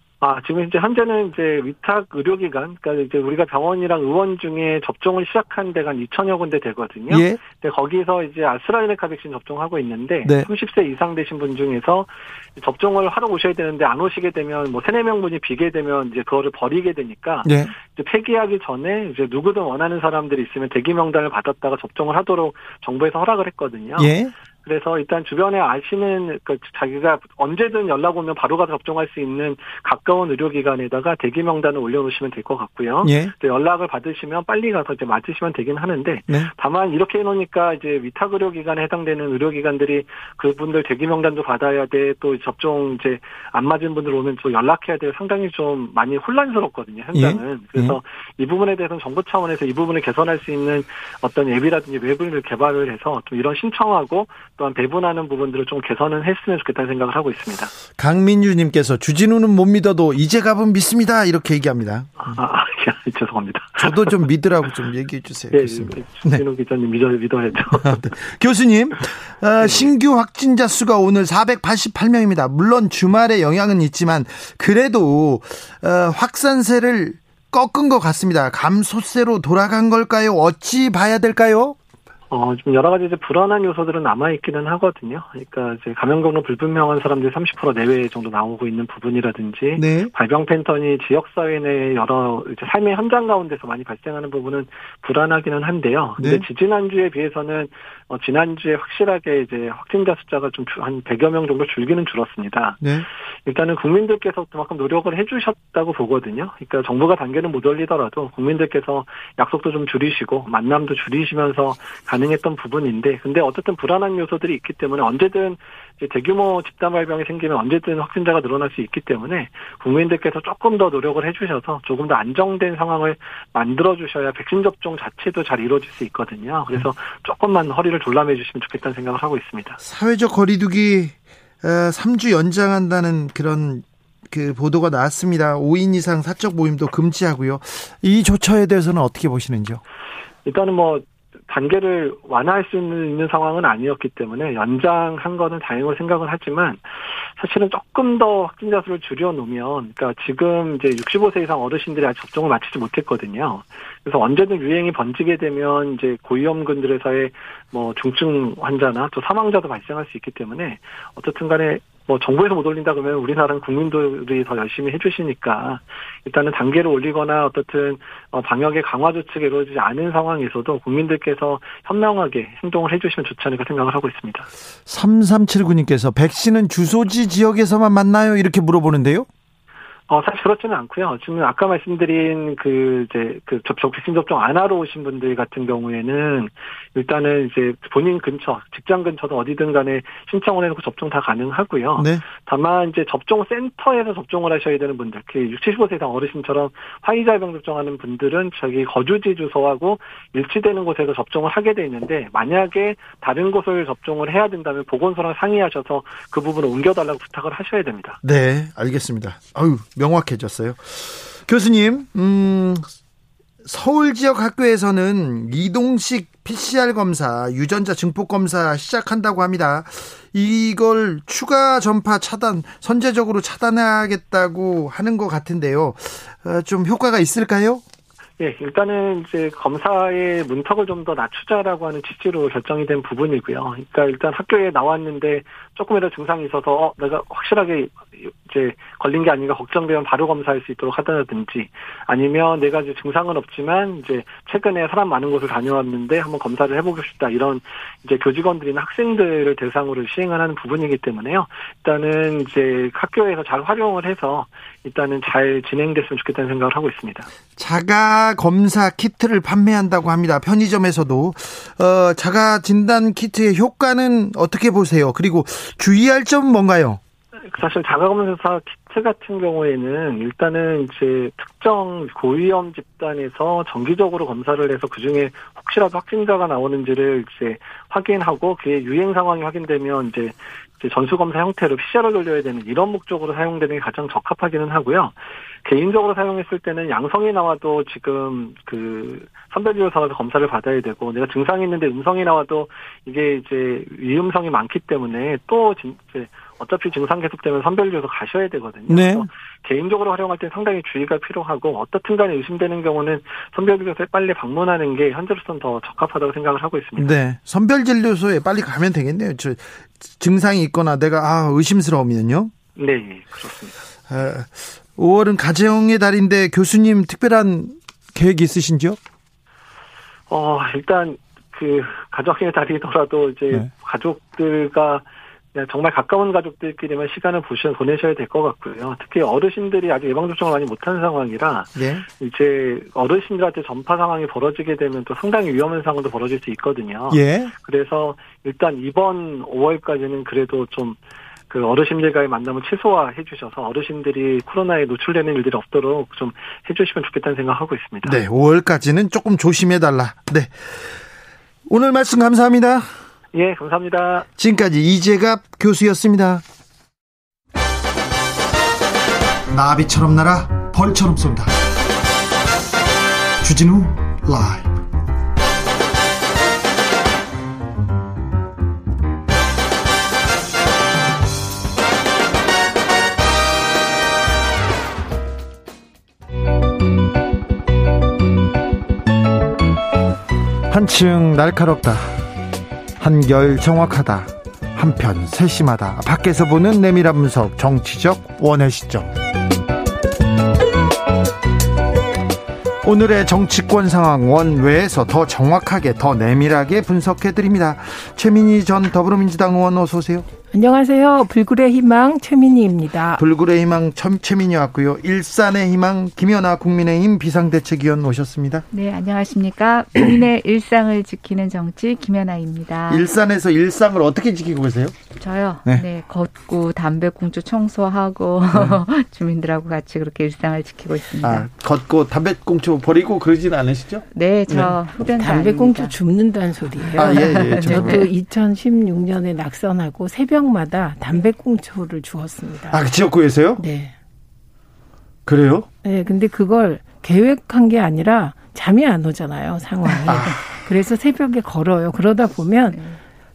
지금 이제 현재는 이제 위탁 의료기관, 그러니까 이제 우리가 병원이랑 의원 중에 접종을 시작한 데가 한 2,000여 군데 되거든요. 예. 근데 거기서 이제 아스트라제네카 백신 접종하고 있는데 네. 30세 이상 되신 분 중에서 접종을 하러 오셔야 되는데 안 오시게 되면 3-4명 분이 비게 되면 이제 그거를 버리게 되니까 네. 이제 폐기하기 전에 이제 누구든 원하는 사람들이 있으면 대기 명단을 받았다가 접종을 하도록 정부에서 허락을 했거든요. 예. 그래서 일단 주변에 아시는 자기가 언제든 연락 오면 바로 가서 접종할 수 있는 가까운 의료기관에다가 대기 명단을 올려놓으시면 될 것 같고요. 예. 연락을 받으시면 빨리 가서 이제 맞으시면 되긴 하는데 네. 다만 이렇게 해놓으니까 이제 위탁 의료기관에 해당되는 의료기관들이 그분들 대기 명단도 받아야 돼. 또 접종 이제 안 맞은 분들 오면 또 연락해야 돼. 상당히 좀 많이 혼란스럽거든요. 현장은. 예. 그래서 이 부분에 대해서는 정부 차원에서 이 부분을 개선할 수 있는 어떤 앱이라든지 웹을 개발을 해서 좀 이런 신청하고 또한 배분하는 부분들을 좀 개선은 했으면 좋겠다는 생각을 하고 있습니다. 강민유님께서 주진우는 못 믿어도 이재갑은 믿습니다 이렇게 얘기합니다. 죄송합니다. 저도 좀 믿으라고 좀 얘기해 주세요. 네, 주진우 기자님 믿어야죠. 네. 교수님, 신규 확진자 수가 오늘 488명입니다. 물론 주말에 영향은 있지만 그래도 확산세를 꺾은 것 같습니다. 감소세로 돌아간 걸까요? 어찌 봐야 될까요? 좀 여러 가지 이제 불안한 요소들은 남아있기는 하거든요. 그러니까 이제 감염 경로 불분명한 사람들이 30% 내외 정도 나오고 있는 부분이라든지, 네. 발병 패턴이 지역사회 내 여러 이제 삶의 현장 가운데서 많이 발생하는 부분은 불안하기는 한데요. 네. 근데 지난주에 비해서는 지난주에 확실하게 이제 확진자 숫자가 좀 한 100여 명 정도 줄기는 줄었습니다. 네. 일단은 국민들께서 그만큼 노력을 해주셨다고 보거든요. 그러니까 정부가 단계는 못 올리더라도 국민들께서 약속도 좀 줄이시고 만남도 줄이시면서 가능했던 부분인데, 근데 어쨌든 불안한 요소들이 있기 때문에 언제든 대규모 집단 발병이 생기면 언제든 확진자가 늘어날 수 있기 때문에 국민들께서 조금 더 노력을 해주셔서 조금 더 안정된 상황을 만들어주셔야 백신 접종 자체도 잘 이루어질 수 있거든요. 그래서 조금만 허리를 졸라매 주시면 좋겠다는 생각을 하고 있습니다. 사회적 거리두기 3주 연장한다는 그런 그 보도가 나왔습니다. 5인 이상 사적 모임도 금지하고요. 이 조처에 대해서는 어떻게 보시는지요? 일단은 단계를 완화할 수 있는 상황은 아니었기 때문에 연장한 거는 다행으로 생각은 하지만 사실은 조금 더 확진자 수를 줄여놓으면, 그러니까 지금 이제 65세 이상 어르신들이 아직 접종을 마치지 못했거든요. 그래서 언제든 유행이 번지게 되면 이제 고위험군들에서의 중증 환자나 또 사망자도 발생할 수 있기 때문에 어쨌든 간에 정부에서 못 올린다 그러면 우리나라는 국민들이 더 열심히 해주시니까 일단은 단계를 올리거나 어떻든 방역의 강화 조치가 이루어지지 않은 상황에서도 국민들께서 현명하게 행동을 해주시면 좋지 않을까 생각을 하고 있습니다. 3379님께서 백신은 주소지 지역에서만 맞나요? 이렇게 물어보는데요. 사실 그렇지는 않고요. 지금 아까 말씀드린 백신 접종 안 하러 오신 분들 같은 경우에는 일단은 이제 본인 근처, 직장 근처든 어디든 간에 신청을 해놓고 접종 다 가능하고요. 네. 다만 이제 접종 센터에서 접종을 하셔야 되는 분들, 75세 이상 어르신처럼 화이자 예방 접종하는 분들은 저기 거주지 주소하고 일치되는 곳에서 접종을 하게 돼 있는데, 만약에 다른 곳을 접종을 해야 된다면 보건소랑 상의하셔서 그 부분을 옮겨달라고 부탁을 하셔야 됩니다. 네, 알겠습니다. 명확해졌어요. 교수님, 서울 지역 학교에서는 이동식 PCR 검사, 유전자 증폭 검사 시작한다고 합니다. 이걸 추가 전파 차단, 선제적으로 차단하겠다고 하는 것 같은데요. 좀 효과가 있을까요? 예, 일단은 이제 검사의 문턱을 좀 더 낮추자라고 하는 취지로 결정이 된 부분이고요. 그러니까 일단 학교에 나왔는데 조금이라도 증상이 있어서 내가 확실하게 이제 걸린 게 아닌가 걱정되면 바로 검사할 수 있도록 하다든지, 아니면 내가 이제 증상은 없지만 이제 최근에 사람 많은 곳을 다녀왔는데 한번 검사를 해보고 싶다, 이런 이제 교직원들이나 학생들을 대상으로 시행을 하는 부분이기 때문에요. 일단은 이제 학교에서 잘 활용을 해서 일단은 잘 진행됐으면 좋겠다는 생각을 하고 있습니다. 자가 검사 키트를 판매한다고 합니다. 편의점에서도 자가 진단 키트의 효과는 어떻게 보세요? 그리고 주의할 점은 뭔가요? 사실 자가검사 키트 같은 경우에는 일단은 이제 특정 고위험 집단에서 정기적으로 검사를 해서 그중에 혹시라도 확진자가 나오는지를 이제 확인하고, 그의 유행 상황이 확인되면 이제 전수검사 형태로 PCR을 돌려야 되는, 이런 목적으로 사용되는 게 가장 적합하기는 하고요. 개인적으로 사용했을 때는 양성이 나와도 지금 선별진료소에서 검사를 받아야 되고, 내가 증상이 있는데 음성이 나와도 이게 이제 위음성이 많기 때문에 또 이제 어차피 증상 계속되면 선별진료소 가셔야 되거든요. 네. 그래서 개인적으로 활용할 때 상당히 주의가 필요하고, 어떻든 간에 의심되는 경우는 선별진료소에 빨리 방문하는 게 현재로서는 더 적합하다고 생각을 하고 있습니다. 네, 선별진료소에 빨리 가면 되겠네요. 증상이 있거나 내가 의심스러우면요. 네, 그렇습니다. 5월은 가정의 달인데 교수님 특별한 계획이 있으신지요? 일단 가정의 달이더라도 이제 가족들과 정말 가까운 가족들끼리만 시간을 보내셔야 될 것 같고요. 특히 어르신들이 아직 예방접종을 많이 못한 상황이라, 네. 이제 어르신들한테 전파 상황이 벌어지게 되면 또 상당히 위험한 상황도 벌어질 수 있거든요. 예. 그래서 일단 이번 5월까지는 그래도 좀 어르신들과의 만남을 최소화해 주셔서 어르신들이 코로나에 노출되는 일들이 없도록 좀 해주시면 좋겠다는 생각하고 있습니다. 네, 5월까지는 조금 조심해달라. 네, 오늘 말씀 감사합니다. 예, 감사합니다. 지금까지 이재갑 교수였습니다. 나비처럼 날아 벌처럼 쏜다. 주진우 라이브. 한층 날카롭다, 한결 정확하다, 한편 세심하다. 밖에서 보는 내밀한 분석, 정치적 원의 시점. 오늘의 정치권 상황 원외에서 더 정확하게, 더 내밀하게 분석해드립니다. 최민희 전 더불어민주당 의원 어서 오세요. 안녕하세요. 불굴의 희망 최민희입니다. 불굴의 희망 최민희 왔고요. 일산의 희망 김연아 국민의힘 비상대책위원 오셨습니다. 네, 안녕하십니까. 국민의 일상을 지키는 정치 김연아입니다. 일산에서 일상을 어떻게 지키고 계세요? 저요? 네, 걷고 담배꽁초 청소하고 주민들하고 같이 그렇게 일상을 지키고 있습니다. 아, 걷고 담배꽁초 버리고 그러진 않으시죠? 네, 저 흡연자 아닙니다. 담배꽁초 줍는다는 소리예요. 아, 예, 예. 저도 2016년에 낙선하고 새벽 마다 담배꽁초를 주웠습니다. 아, 그 지역구에서요? 네. 그래요? 네, 근데 그걸 계획한 게 아니라 잠이 안 오잖아요, 상황이. 아. 그래서 새벽에 걸어요. 그러다 보면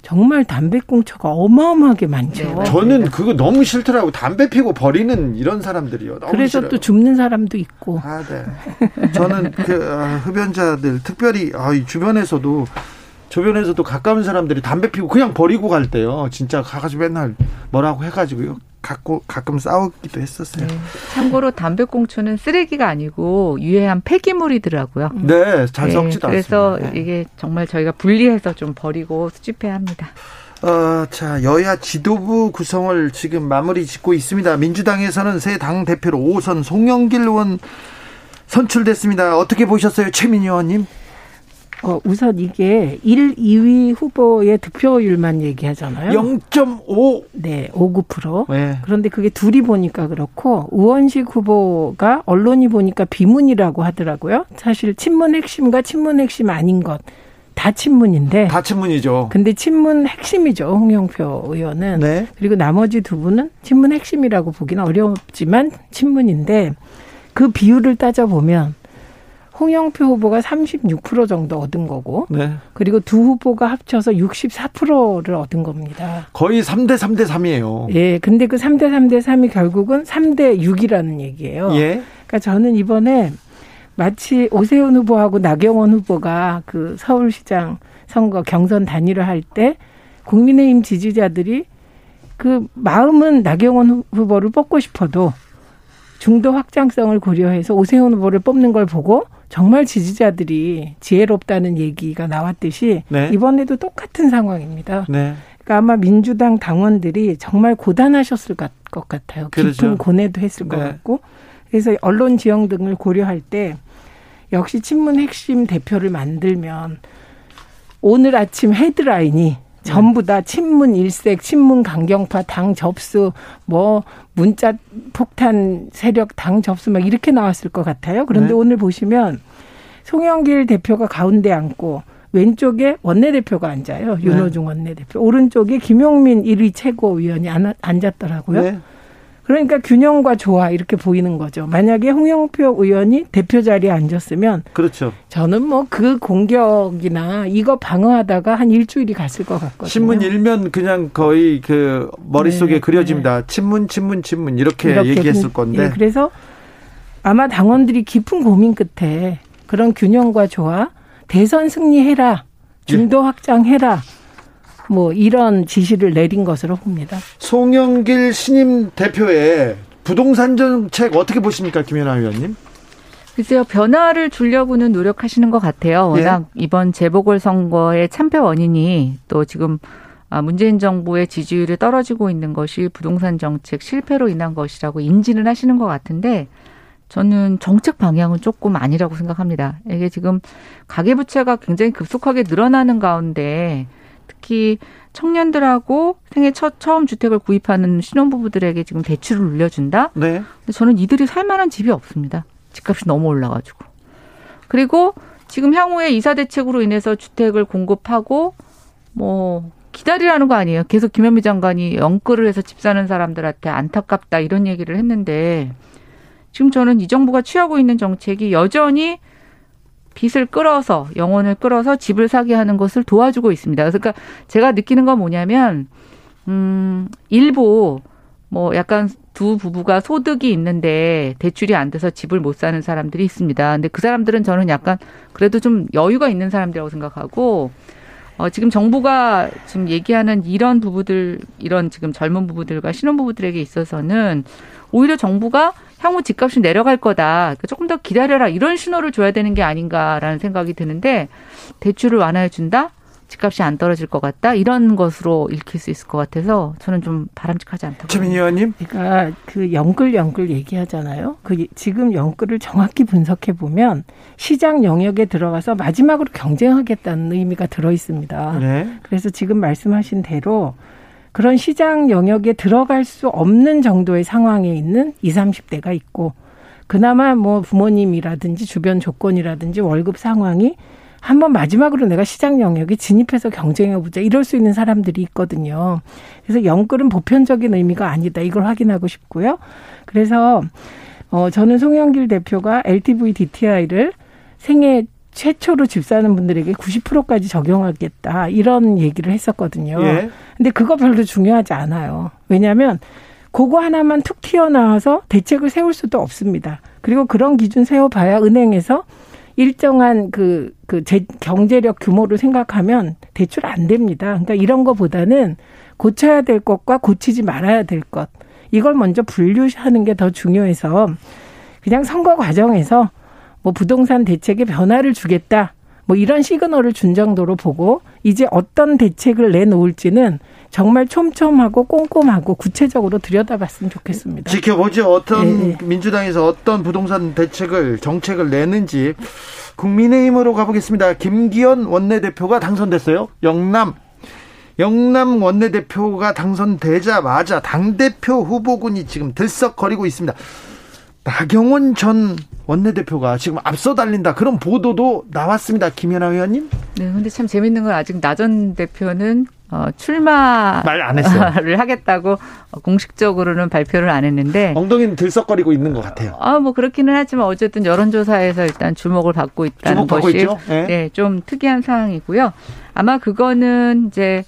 정말 담배꽁초가 어마어마하게 많죠. 네, 저는 그거 너무 싫더라고. 담배 피고 버리는 이런 사람들이요. 너무 그래서 싫어요. 또 줍는 사람도 있고. 아, 네. 저는 흡연자들 특별히 주변에서도 가까운 사람들이 담배 피우고 그냥 버리고 갈 때요. 진짜 가가지고 맨날 뭐라고 해가지고요. 가끔 싸우기도 했었어요. 네. 참고로 담배꽁초는 쓰레기가 아니고 유해한 폐기물이더라고요. 네, 잘 섞지도 않습니다. 그래서 이게 정말 저희가 분리해서 좀 버리고 수집해야 합니다. 자, 여야 지도부 구성을 지금 마무리 짓고 있습니다. 민주당에서는 새 당대표로 5호선 송영길 의원 선출됐습니다. 어떻게 보셨어요, 최민희 의원님? 우선 이게 1, 2위 후보의 득표율만 얘기하잖아요. 0.5. 네, 59%. 네. 그런데 그게 둘이 보니까 그렇고 우원식 후보가 언론이 보니까 비문이라고 하더라고요. 사실 친문 핵심과 친문 핵심 아닌 것. 다 친문인데. 다 친문이죠. 근데 친문 핵심이죠, 홍영표 의원은. 네. 그리고 나머지 두 분은 친문 핵심이라고 보기는 어렵지만 친문인데 그 비율을 따져보면 홍영표 후보가 36% 정도 얻은 거고, 네. 그리고 두 후보가 합쳐서 64%를 얻은 겁니다. 거의 3대 3이에요. 예, 근데 그 3대 3이 결국은 3대 6이라는 얘기예요. 예. 그러니까 저는 이번에 마치 오세훈 후보하고 나경원 후보가 그 서울시장 선거 경선 단일화 할 때 국민의힘 지지자들이 그 마음은 나경원 후보를 뽑고 싶어도 중도 확장성을 고려해서 오세훈 후보를 뽑는 걸 보고 정말 지지자들이 지혜롭다는 얘기가 나왔듯이 네. 이번에도 똑같은 상황입니다. 네. 그러니까 아마 민주당 당원들이 정말 고단하셨을 것 같아요. 깊은 그렇죠. 고뇌도 했을 것 같고. 그래서 언론 지형 등을 고려할 때 역시 친문 핵심 대표를 만들면 오늘 아침 헤드라인이 전부 다 친문 일색, 친문 강경파, 당 접수, 뭐 문자 폭탄 세력 당 접수 막 이렇게 나왔을 것 같아요. 그런데 네. 오늘 보시면 송영길 대표가 가운데 앉고 왼쪽에 원내대표가 앉아요. 윤호중 네. 원내대표. 오른쪽에 김용민 1위 최고위원이 앉았더라고요. 네. 그러니까 균형과 조화 이렇게 보이는 거죠. 만약에 홍영표 의원이 대표 자리에 앉았으면 그렇죠. 저는 뭐 그 공격이나 이거 방어하다가 한 일주일이 갔을 것 같거든요. 신문 일면 그냥 거의 그 머릿속에 네, 그려집니다. 네. 친문 이렇게 얘기했을 건데. 네, 그래서 아마 당원들이 깊은 고민 끝에 그런 균형과 조화, 대선 승리해라, 중도 확장해라. 뭐 이런 지시를 내린 것으로 봅니다. 송영길 신임 대표의 부동산 정책 어떻게 보십니까, 김연아 위원님? 글쎄요, 변화를 주려고는 노력하시는 것 같아요. 워낙 예. 이번 재보궐선거의 참패 원인이 또 지금 문재인 정부의 지지율이 떨어지고 있는 것이 부동산 정책 실패로 인한 것이라고 인지는 하시는 것 같은데 저는 정책 방향은 조금 아니라고 생각합니다. 이게 지금 가계부채가 굉장히 급속하게 늘어나는 가운데 특히 청년들하고 생애 처음 주택을 구입하는 신혼부부들에게 지금 대출을 늘려준다. 네. 근데 저는 이들이 살 만한 집이 없습니다. 집값이 너무 올라가지고. 그리고 지금 향후에 이사 대책으로 인해서 주택을 공급하고 뭐 기다리라는 거 아니에요. 계속 김현미 장관이 영끌을 해서 집 사는 사람들한테 안타깝다 이런 얘기를 했는데 지금 저는 이 정부가 취하고 있는 정책이 여전히 빚을 끌어서 영혼을 끌어서 집을 사게 하는 것을 도와주고 있습니다. 그러니까 제가 느끼는 건 뭐냐면 일부 뭐 약간 두 부부가 소득이 있는데 대출이 안 돼서 집을 못 사는 사람들이 있습니다. 근데 그 사람들은 저는 약간 그래도 좀 여유가 있는 사람들이라고 생각하고 지금 정부가 지금 얘기하는 이런 부부들, 이런 지금 젊은 부부들과 신혼부부들에게 있어서는 오히려 정부가 향후 집값이 내려갈 거다. 그러니까 조금 더 기다려라. 이런 신호를 줘야 되는 게 아닌가라는 생각이 드는데 대출을 완화해준다? 집값이 안 떨어질 것 같다? 이런 것으로 읽힐 수 있을 것 같아서 저는 좀 바람직하지 않다고. 최민희 의원님. 제가 그 영끌 얘기하잖아요. 그 지금 영끌을 정확히 분석해 보면 시장 영역에 들어가서 마지막으로 경쟁하겠다는 의미가 들어 있습니다. 네. 그래서 지금 말씀하신 대로 그런 시장 영역에 들어갈 수 없는 정도의 상황에 있는 20, 30대가 있고 그나마 뭐 부모님이라든지 주변 조건이라든지 월급 상황이 한번 마지막으로 내가 시장 영역에 진입해서 경쟁해보자 이럴 수 있는 사람들이 있거든요. 그래서 영끌은 보편적인 의미가 아니다. 이걸 확인하고 싶고요. 그래서 저는 송영길 대표가 LTV DTI를 생애 최초로 집 사는 분들에게 90%까지 적용하겠다. 이런 얘기를 했었거든요. 예. 근데 그거 별로 중요하지 않아요. 왜냐하면 그거 하나만 툭 튀어나와서 대책을 세울 수도 없습니다. 그리고 그런 기준 세워봐야 은행에서 일정한 경제력 규모를 생각하면 대출 안 됩니다. 그러니까 이런 거보다는 고쳐야 될 것과 고치지 말아야 될 것. 이걸 먼저 분류하는 게 더 중요해서 그냥 선거 과정에서 뭐 부동산 대책에 변화를 주겠다. 뭐 이런 시그널을 준 정도로 보고 이제 어떤 대책을 내놓을지는 정말 촘촘하고 꼼꼼하고 구체적으로 들여다봤으면 좋겠습니다. 지켜보죠. 어떤 민주당에서 어떤 부동산 정책을 내는지. 국민의힘으로 가보겠습니다. 김기현 원내대표가 당선됐어요. 영남 원내대표가 당선되자마자 당대표 후보군이 지금 들썩거리고 있습니다. 나경원 전 원내대표가 지금 앞서 달린다. 그런 보도도 나왔습니다. 김연아 의원님. 네, 근데 참 재밌는 건 아직 나 전 대표는 출마를 말 안 했어요. 하겠다고 공식적으로는 발표를 안 했는데. 엉덩이는 들썩거리고 있는 것 같아요. 뭐 그렇기는 하지만 어쨌든 여론조사에서 일단 주목을 받고 있다는 것이 네. 네, 좀 특이한 상황이고요. 아마 그거는 이제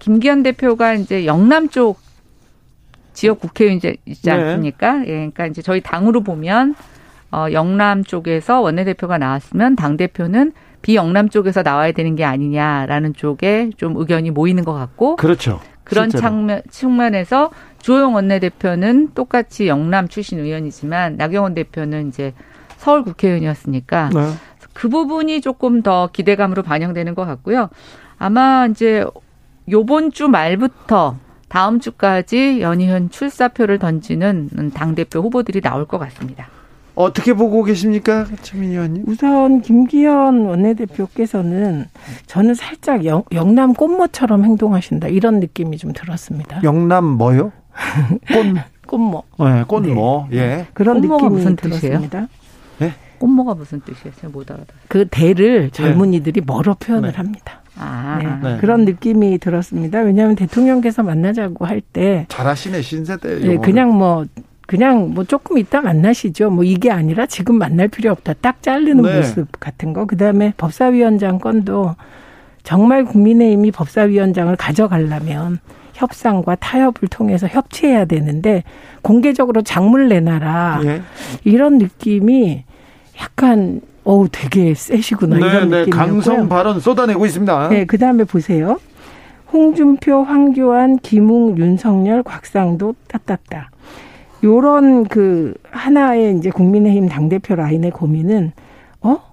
김기현 대표가 이제 영남 쪽 지역 국회의원이지 않습니까? 네. 예, 그러니까 이제 저희 당으로 보면 영남 쪽에서 원내대표가 나왔으면 당 대표는 비영남 쪽에서 나와야 되는 게 아니냐라는 쪽에 좀 의견이 모이는 것 같고, 그렇죠. 그런 측면에서 주호영 원내대표는 똑같이 영남 출신 의원이지만 나경원 대표는 이제 서울 국회의원이었으니까 네. 그 부분이 조금 더 기대감으로 반영되는 것 같고요. 아마 이제 요번 주 말부터. 다음 주까지 연이은 출사표를 던지는 당대표 후보들이 나올 것 같습니다. 어떻게 보고 계십니까? 최민희 의원님. 우선 김기현 원내대표께서는 저는 살짝 영남 꽃모처럼 행동하신다. 이런 느낌이 좀 들었습니다. 영남 뭐요? 꽃모. 네, 꽃모. 네. 예. 그런 느낌이 무슨 들었습니다. 네? 꽃모가 무슨 뜻이에요? 제가 못 알아들었어요. 그 대를 젊은이들이 네. 뭐로 표현을 네. 합니다. 네. 그런 느낌이 들었습니다. 왜냐하면 대통령께서 만나자고 할 때 잘하시네 신세대. 네, 그냥 뭐 조금 이따 만나시죠. 뭐 이게 아니라 지금 만날 필요 없다. 딱 자르는 네. 모습 같은 거. 그다음에 법사위원장 건도 정말 국민의힘이 법사위원장을 가져가려면 협상과 타협을 통해서 협치해야 되는데 공개적으로 장물 내놔라. 네. 이런 느낌이 약간. 되게 세시구나. 네, 이런 느낌이었고요. 강성 발언 쏟아내고 있습니다. 네, 그 다음에 보세요. 홍준표, 황교안, 김웅, 윤석열, 곽상도 따따따. 요런 하나의 이제 국민의힘 당대표 라인의 고민은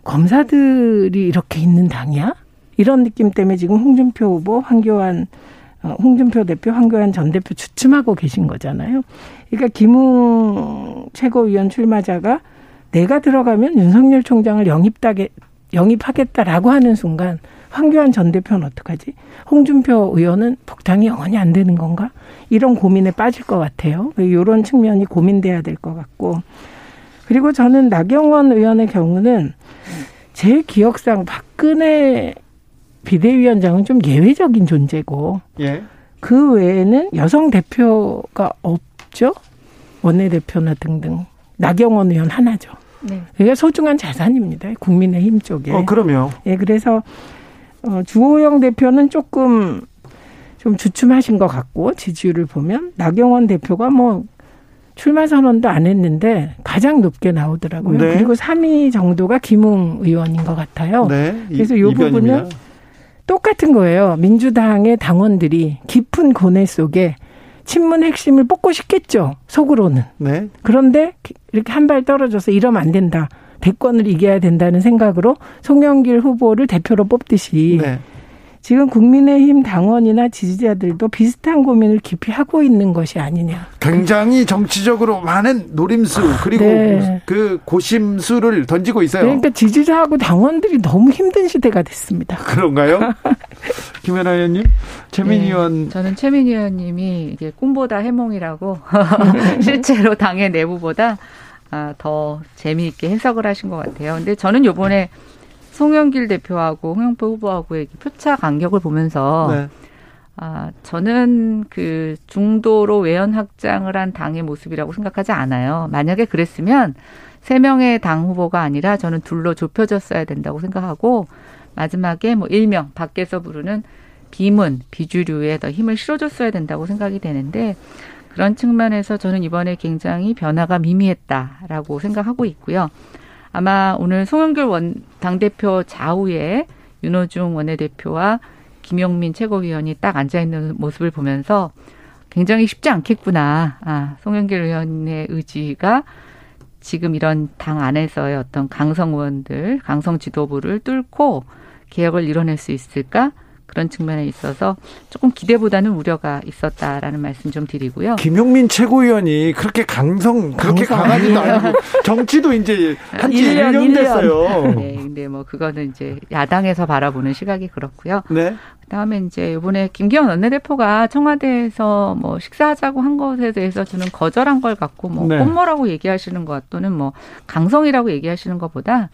검사들이 이렇게 있는 당이야? 이런 느낌 때문에 지금 홍준표 후보, 홍준표 대표, 황교안 전 대표 주춤하고 계신 거잖아요. 그러니까 김웅 최고위원 출마자가 내가 들어가면 윤석열 총장을 영입하겠다라고 하는 순간 황교안 전 대표는 어떡하지? 홍준표 의원은 복당이 영원히 안 되는 건가? 이런 고민에 빠질 것 같아요. 이런 측면이 고민돼야 될 것 같고. 그리고 저는 나경원 의원의 경우는 제 기억상 박근혜 비대위원장은 좀 예외적인 존재고 예. 그 외에는 여성 대표가 없죠. 원내대표나 등등. 나경원 의원 하나죠. 네. 이게 소중한 자산입니다. 국민의힘 쪽에. 그럼요. 예, 그래서 주호영 대표는 조금 좀 주춤하신 것 같고 지지율을 보면 나경원 대표가 뭐 출마 선언도 안 했는데 가장 높게 나오더라고요. 네. 그리고 3위 정도가 김웅 의원인 것 같아요. 네. 그래서 이 부분은 똑같은 거예요. 민주당의 당원들이 깊은 고뇌 속에 친문 핵심을 뽑고 싶겠죠. 속으로는. 네. 그런데 이렇게 한 발 떨어져서 이러면 안 된다. 대권을 이겨야 된다는 생각으로 송영길 후보를 대표로 뽑듯이 네. 지금 국민의힘 당원이나 지지자들도 비슷한 고민을 깊이 하고 있는 것이 아니냐. 굉장히 정치적으로 많은 노림수 그리고 네. 그 고심수를 던지고 있어요. 그러니까 지지자하고 당원들이 너무 힘든 시대가 됐습니다. 그런가요? 김연아 의원님, 최민희 의원. 네, 저는 최민희 의원님이 이게 꿈보다 해몽이라고 실제로 당의 내부보다 더 재미있게 해석을 하신 것 같아요. 근데 저는 요번에 송영길 대표하고 홍영표 후보하고의 표차 간격을 보면서 네. 저는 그 중도로 외연 확장을 한 당의 모습이라고 생각하지 않아요. 만약에 그랬으면 3명의 당 후보가 아니라 저는 둘로 좁혀졌어야 된다고 생각하고 마지막에 뭐 일명 밖에서 부르는 비문, 비주류에 더 힘을 실어줬어야 된다고 생각이 되는데 그런 측면에서 저는 이번에 굉장히 변화가 미미했다라고 생각하고 있고요. 아마 오늘 송영길 당대표 좌우에 윤호중 원내대표와 김용민 최고위원이 딱 앉아있는 모습을 보면서 굉장히 쉽지 않겠구나. 송영길 의원의 의지가 지금 이런 당 안에서의 어떤 강성 의원들, 강성 지도부를 뚫고 개혁을 이뤄낼 수 있을까? 그런 측면에 있어서 조금 기대보다는 우려가 있었다라는 말씀 좀 드리고요. 김용민 최고위원이 그렇게 그렇게 강하지도 않고 정치도 이제 한 지 1년 됐어요. 네, 근데 뭐 그거는 이제 야당에서 바라보는 시각이 그렇고요. 네. 그다음에 이제 이번에 김기현 원내대표가 청와대에서 뭐 식사하자고 한 것에 대해서 저는 거절한 걸 갖고 뭐 꼼모라고 얘기하시는 것 또는 뭐 강성이라고 얘기하시는 것보다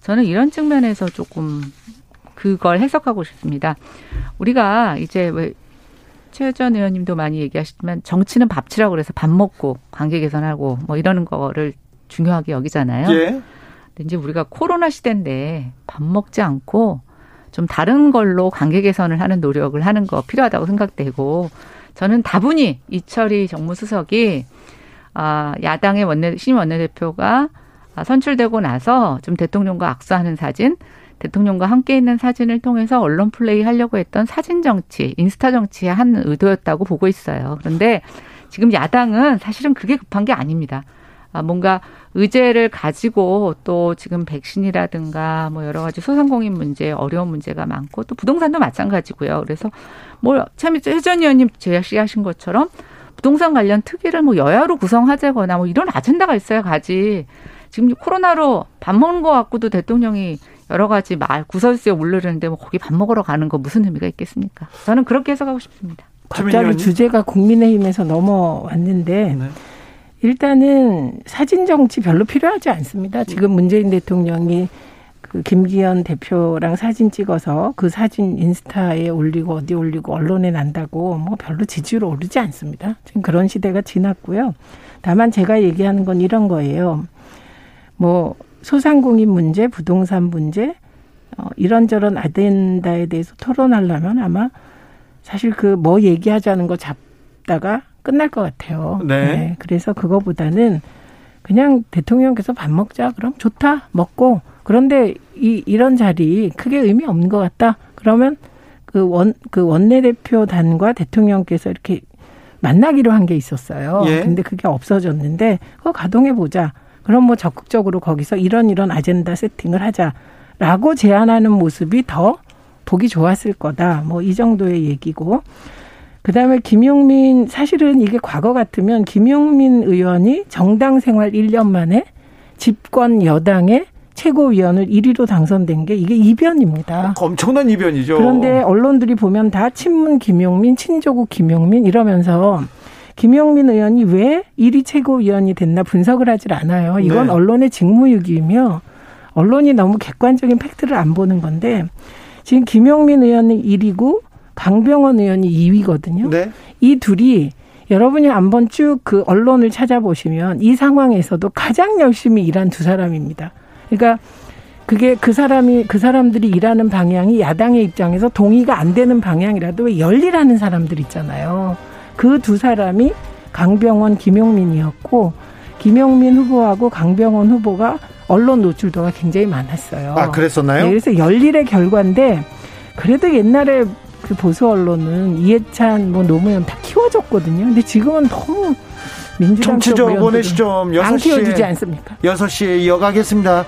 저는 이런 측면에서 조금 그걸 해석하고 싶습니다. 우리가 이제 왜 최 전 의원님도 많이 얘기하시지만 정치는 밥치라고 그래서 밥 먹고 관계 개선하고 뭐 이러는 거를 중요하게 여기잖아요. 예. 근데 이제 우리가 코로나 시대인데 밥 먹지 않고 좀 다른 걸로 관계 개선을 하는 노력을 하는 거 필요하다고 생각되고 저는 다분히 이철희 정무수석이 야당의 신임 원내대표가 선출되고 나서 좀 대통령과 악수하는 사진 대통령과 함께 있는 사진을 통해서 언론 플레이 하려고 했던 사진 정치, 인스타 정치의 한 의도였다고 보고 있어요. 그런데 지금 야당은 사실은 그게 급한 게 아닙니다. 뭔가 의제를 가지고 또 지금 백신이라든가 뭐 여러 가지 소상공인 문제, 어려운 문제가 많고 또 부동산도 마찬가지고요. 그래서 뭐 참 최 전 의원님 제시하신 것처럼 부동산 관련 특위를 뭐 여야로 구성하자거나 뭐 이런 아젠다가 있어야 가지. 지금 코로나로 밥 먹는 거 갖고도 대통령이 여러 가지 말 구설수에 오르는데 뭐 거기 밥 먹으러 가는 거 무슨 의미가 있겠습니까? 저는 그렇게 해석하고 싶습니다. 갑자기 주제가 국민의힘에서 넘어왔는데 네. 일단은 사진 정치 별로 필요하지 않습니다. 지금 문재인 대통령이 그 김기현 대표랑 사진 찍어서 그 사진 인스타에 올리고 어디 올리고 언론에 난다고 뭐 별로 지지율 오르지 않습니다. 지금 그런 시대가 지났고요. 다만 제가 얘기하는 건 이런 거예요. 뭐 소상공인 문제, 부동산 문제 이런저런 아젠다에 대해서 토론하려면 아마 사실 그 뭐 얘기하자는 거 잡다가 끝날 것 같아요. 네. 네. 그래서 그거보다는 그냥 대통령께서 밥 먹자. 그럼 좋다. 먹고. 그런데 이런 자리 크게 의미 없는 것 같다. 그러면 그 원내대표단과 대통령께서 이렇게 만나기로 한 게 있었어요. 예. 근데 그게 없어졌는데 그거 가동해보자. 그럼 뭐 적극적으로 거기서 이런 아젠다 세팅을 하자라고 제안하는 모습이 더 보기 좋았을 거다. 뭐 이 정도의 얘기고. 그다음에 김용민 사실은 이게 과거 같으면 김용민 의원이 정당 생활 1년 만에 집권 여당의 최고위원을 1위로 당선된 게 이게 이변입니다. 엄청난 이변이죠. 그런데 언론들이 보면 다 친문 김용민, 친조국 김용민 이러면서 김용민 의원이 왜 1위 최고위원이 됐나 분석을 하질 않아요. 이건 네. 언론의 직무유기이며 언론이 너무 객관적인 팩트를 안 보는 건데 지금 김용민 의원이 1위고 강병원 의원이 2위거든요. 네. 이 둘이 여러분이 한번 쭉 그 언론을 찾아보시면 이 상황에서도 가장 열심히 일한 두 사람입니다. 그러니까 그게 그 사람들이 일하는 방향이 야당의 입장에서 동의가 안 되는 방향이라도 열일하는 사람들 있잖아요. 그 두 사람이 강병원, 김용민이었고 김용민 후보하고 강병원 후보가 언론 노출도가 굉장히 많았어요. 아, 그랬었나요? 네, 그래서 열일의 결과인데 그래도 옛날에 그 보수 언론은 이해찬, 노무현 다 키워줬거든요. 근데 지금은 너무 민주당 쪽 의원들은 안 키워주지 않습니까? 6시에 이어가겠습니다.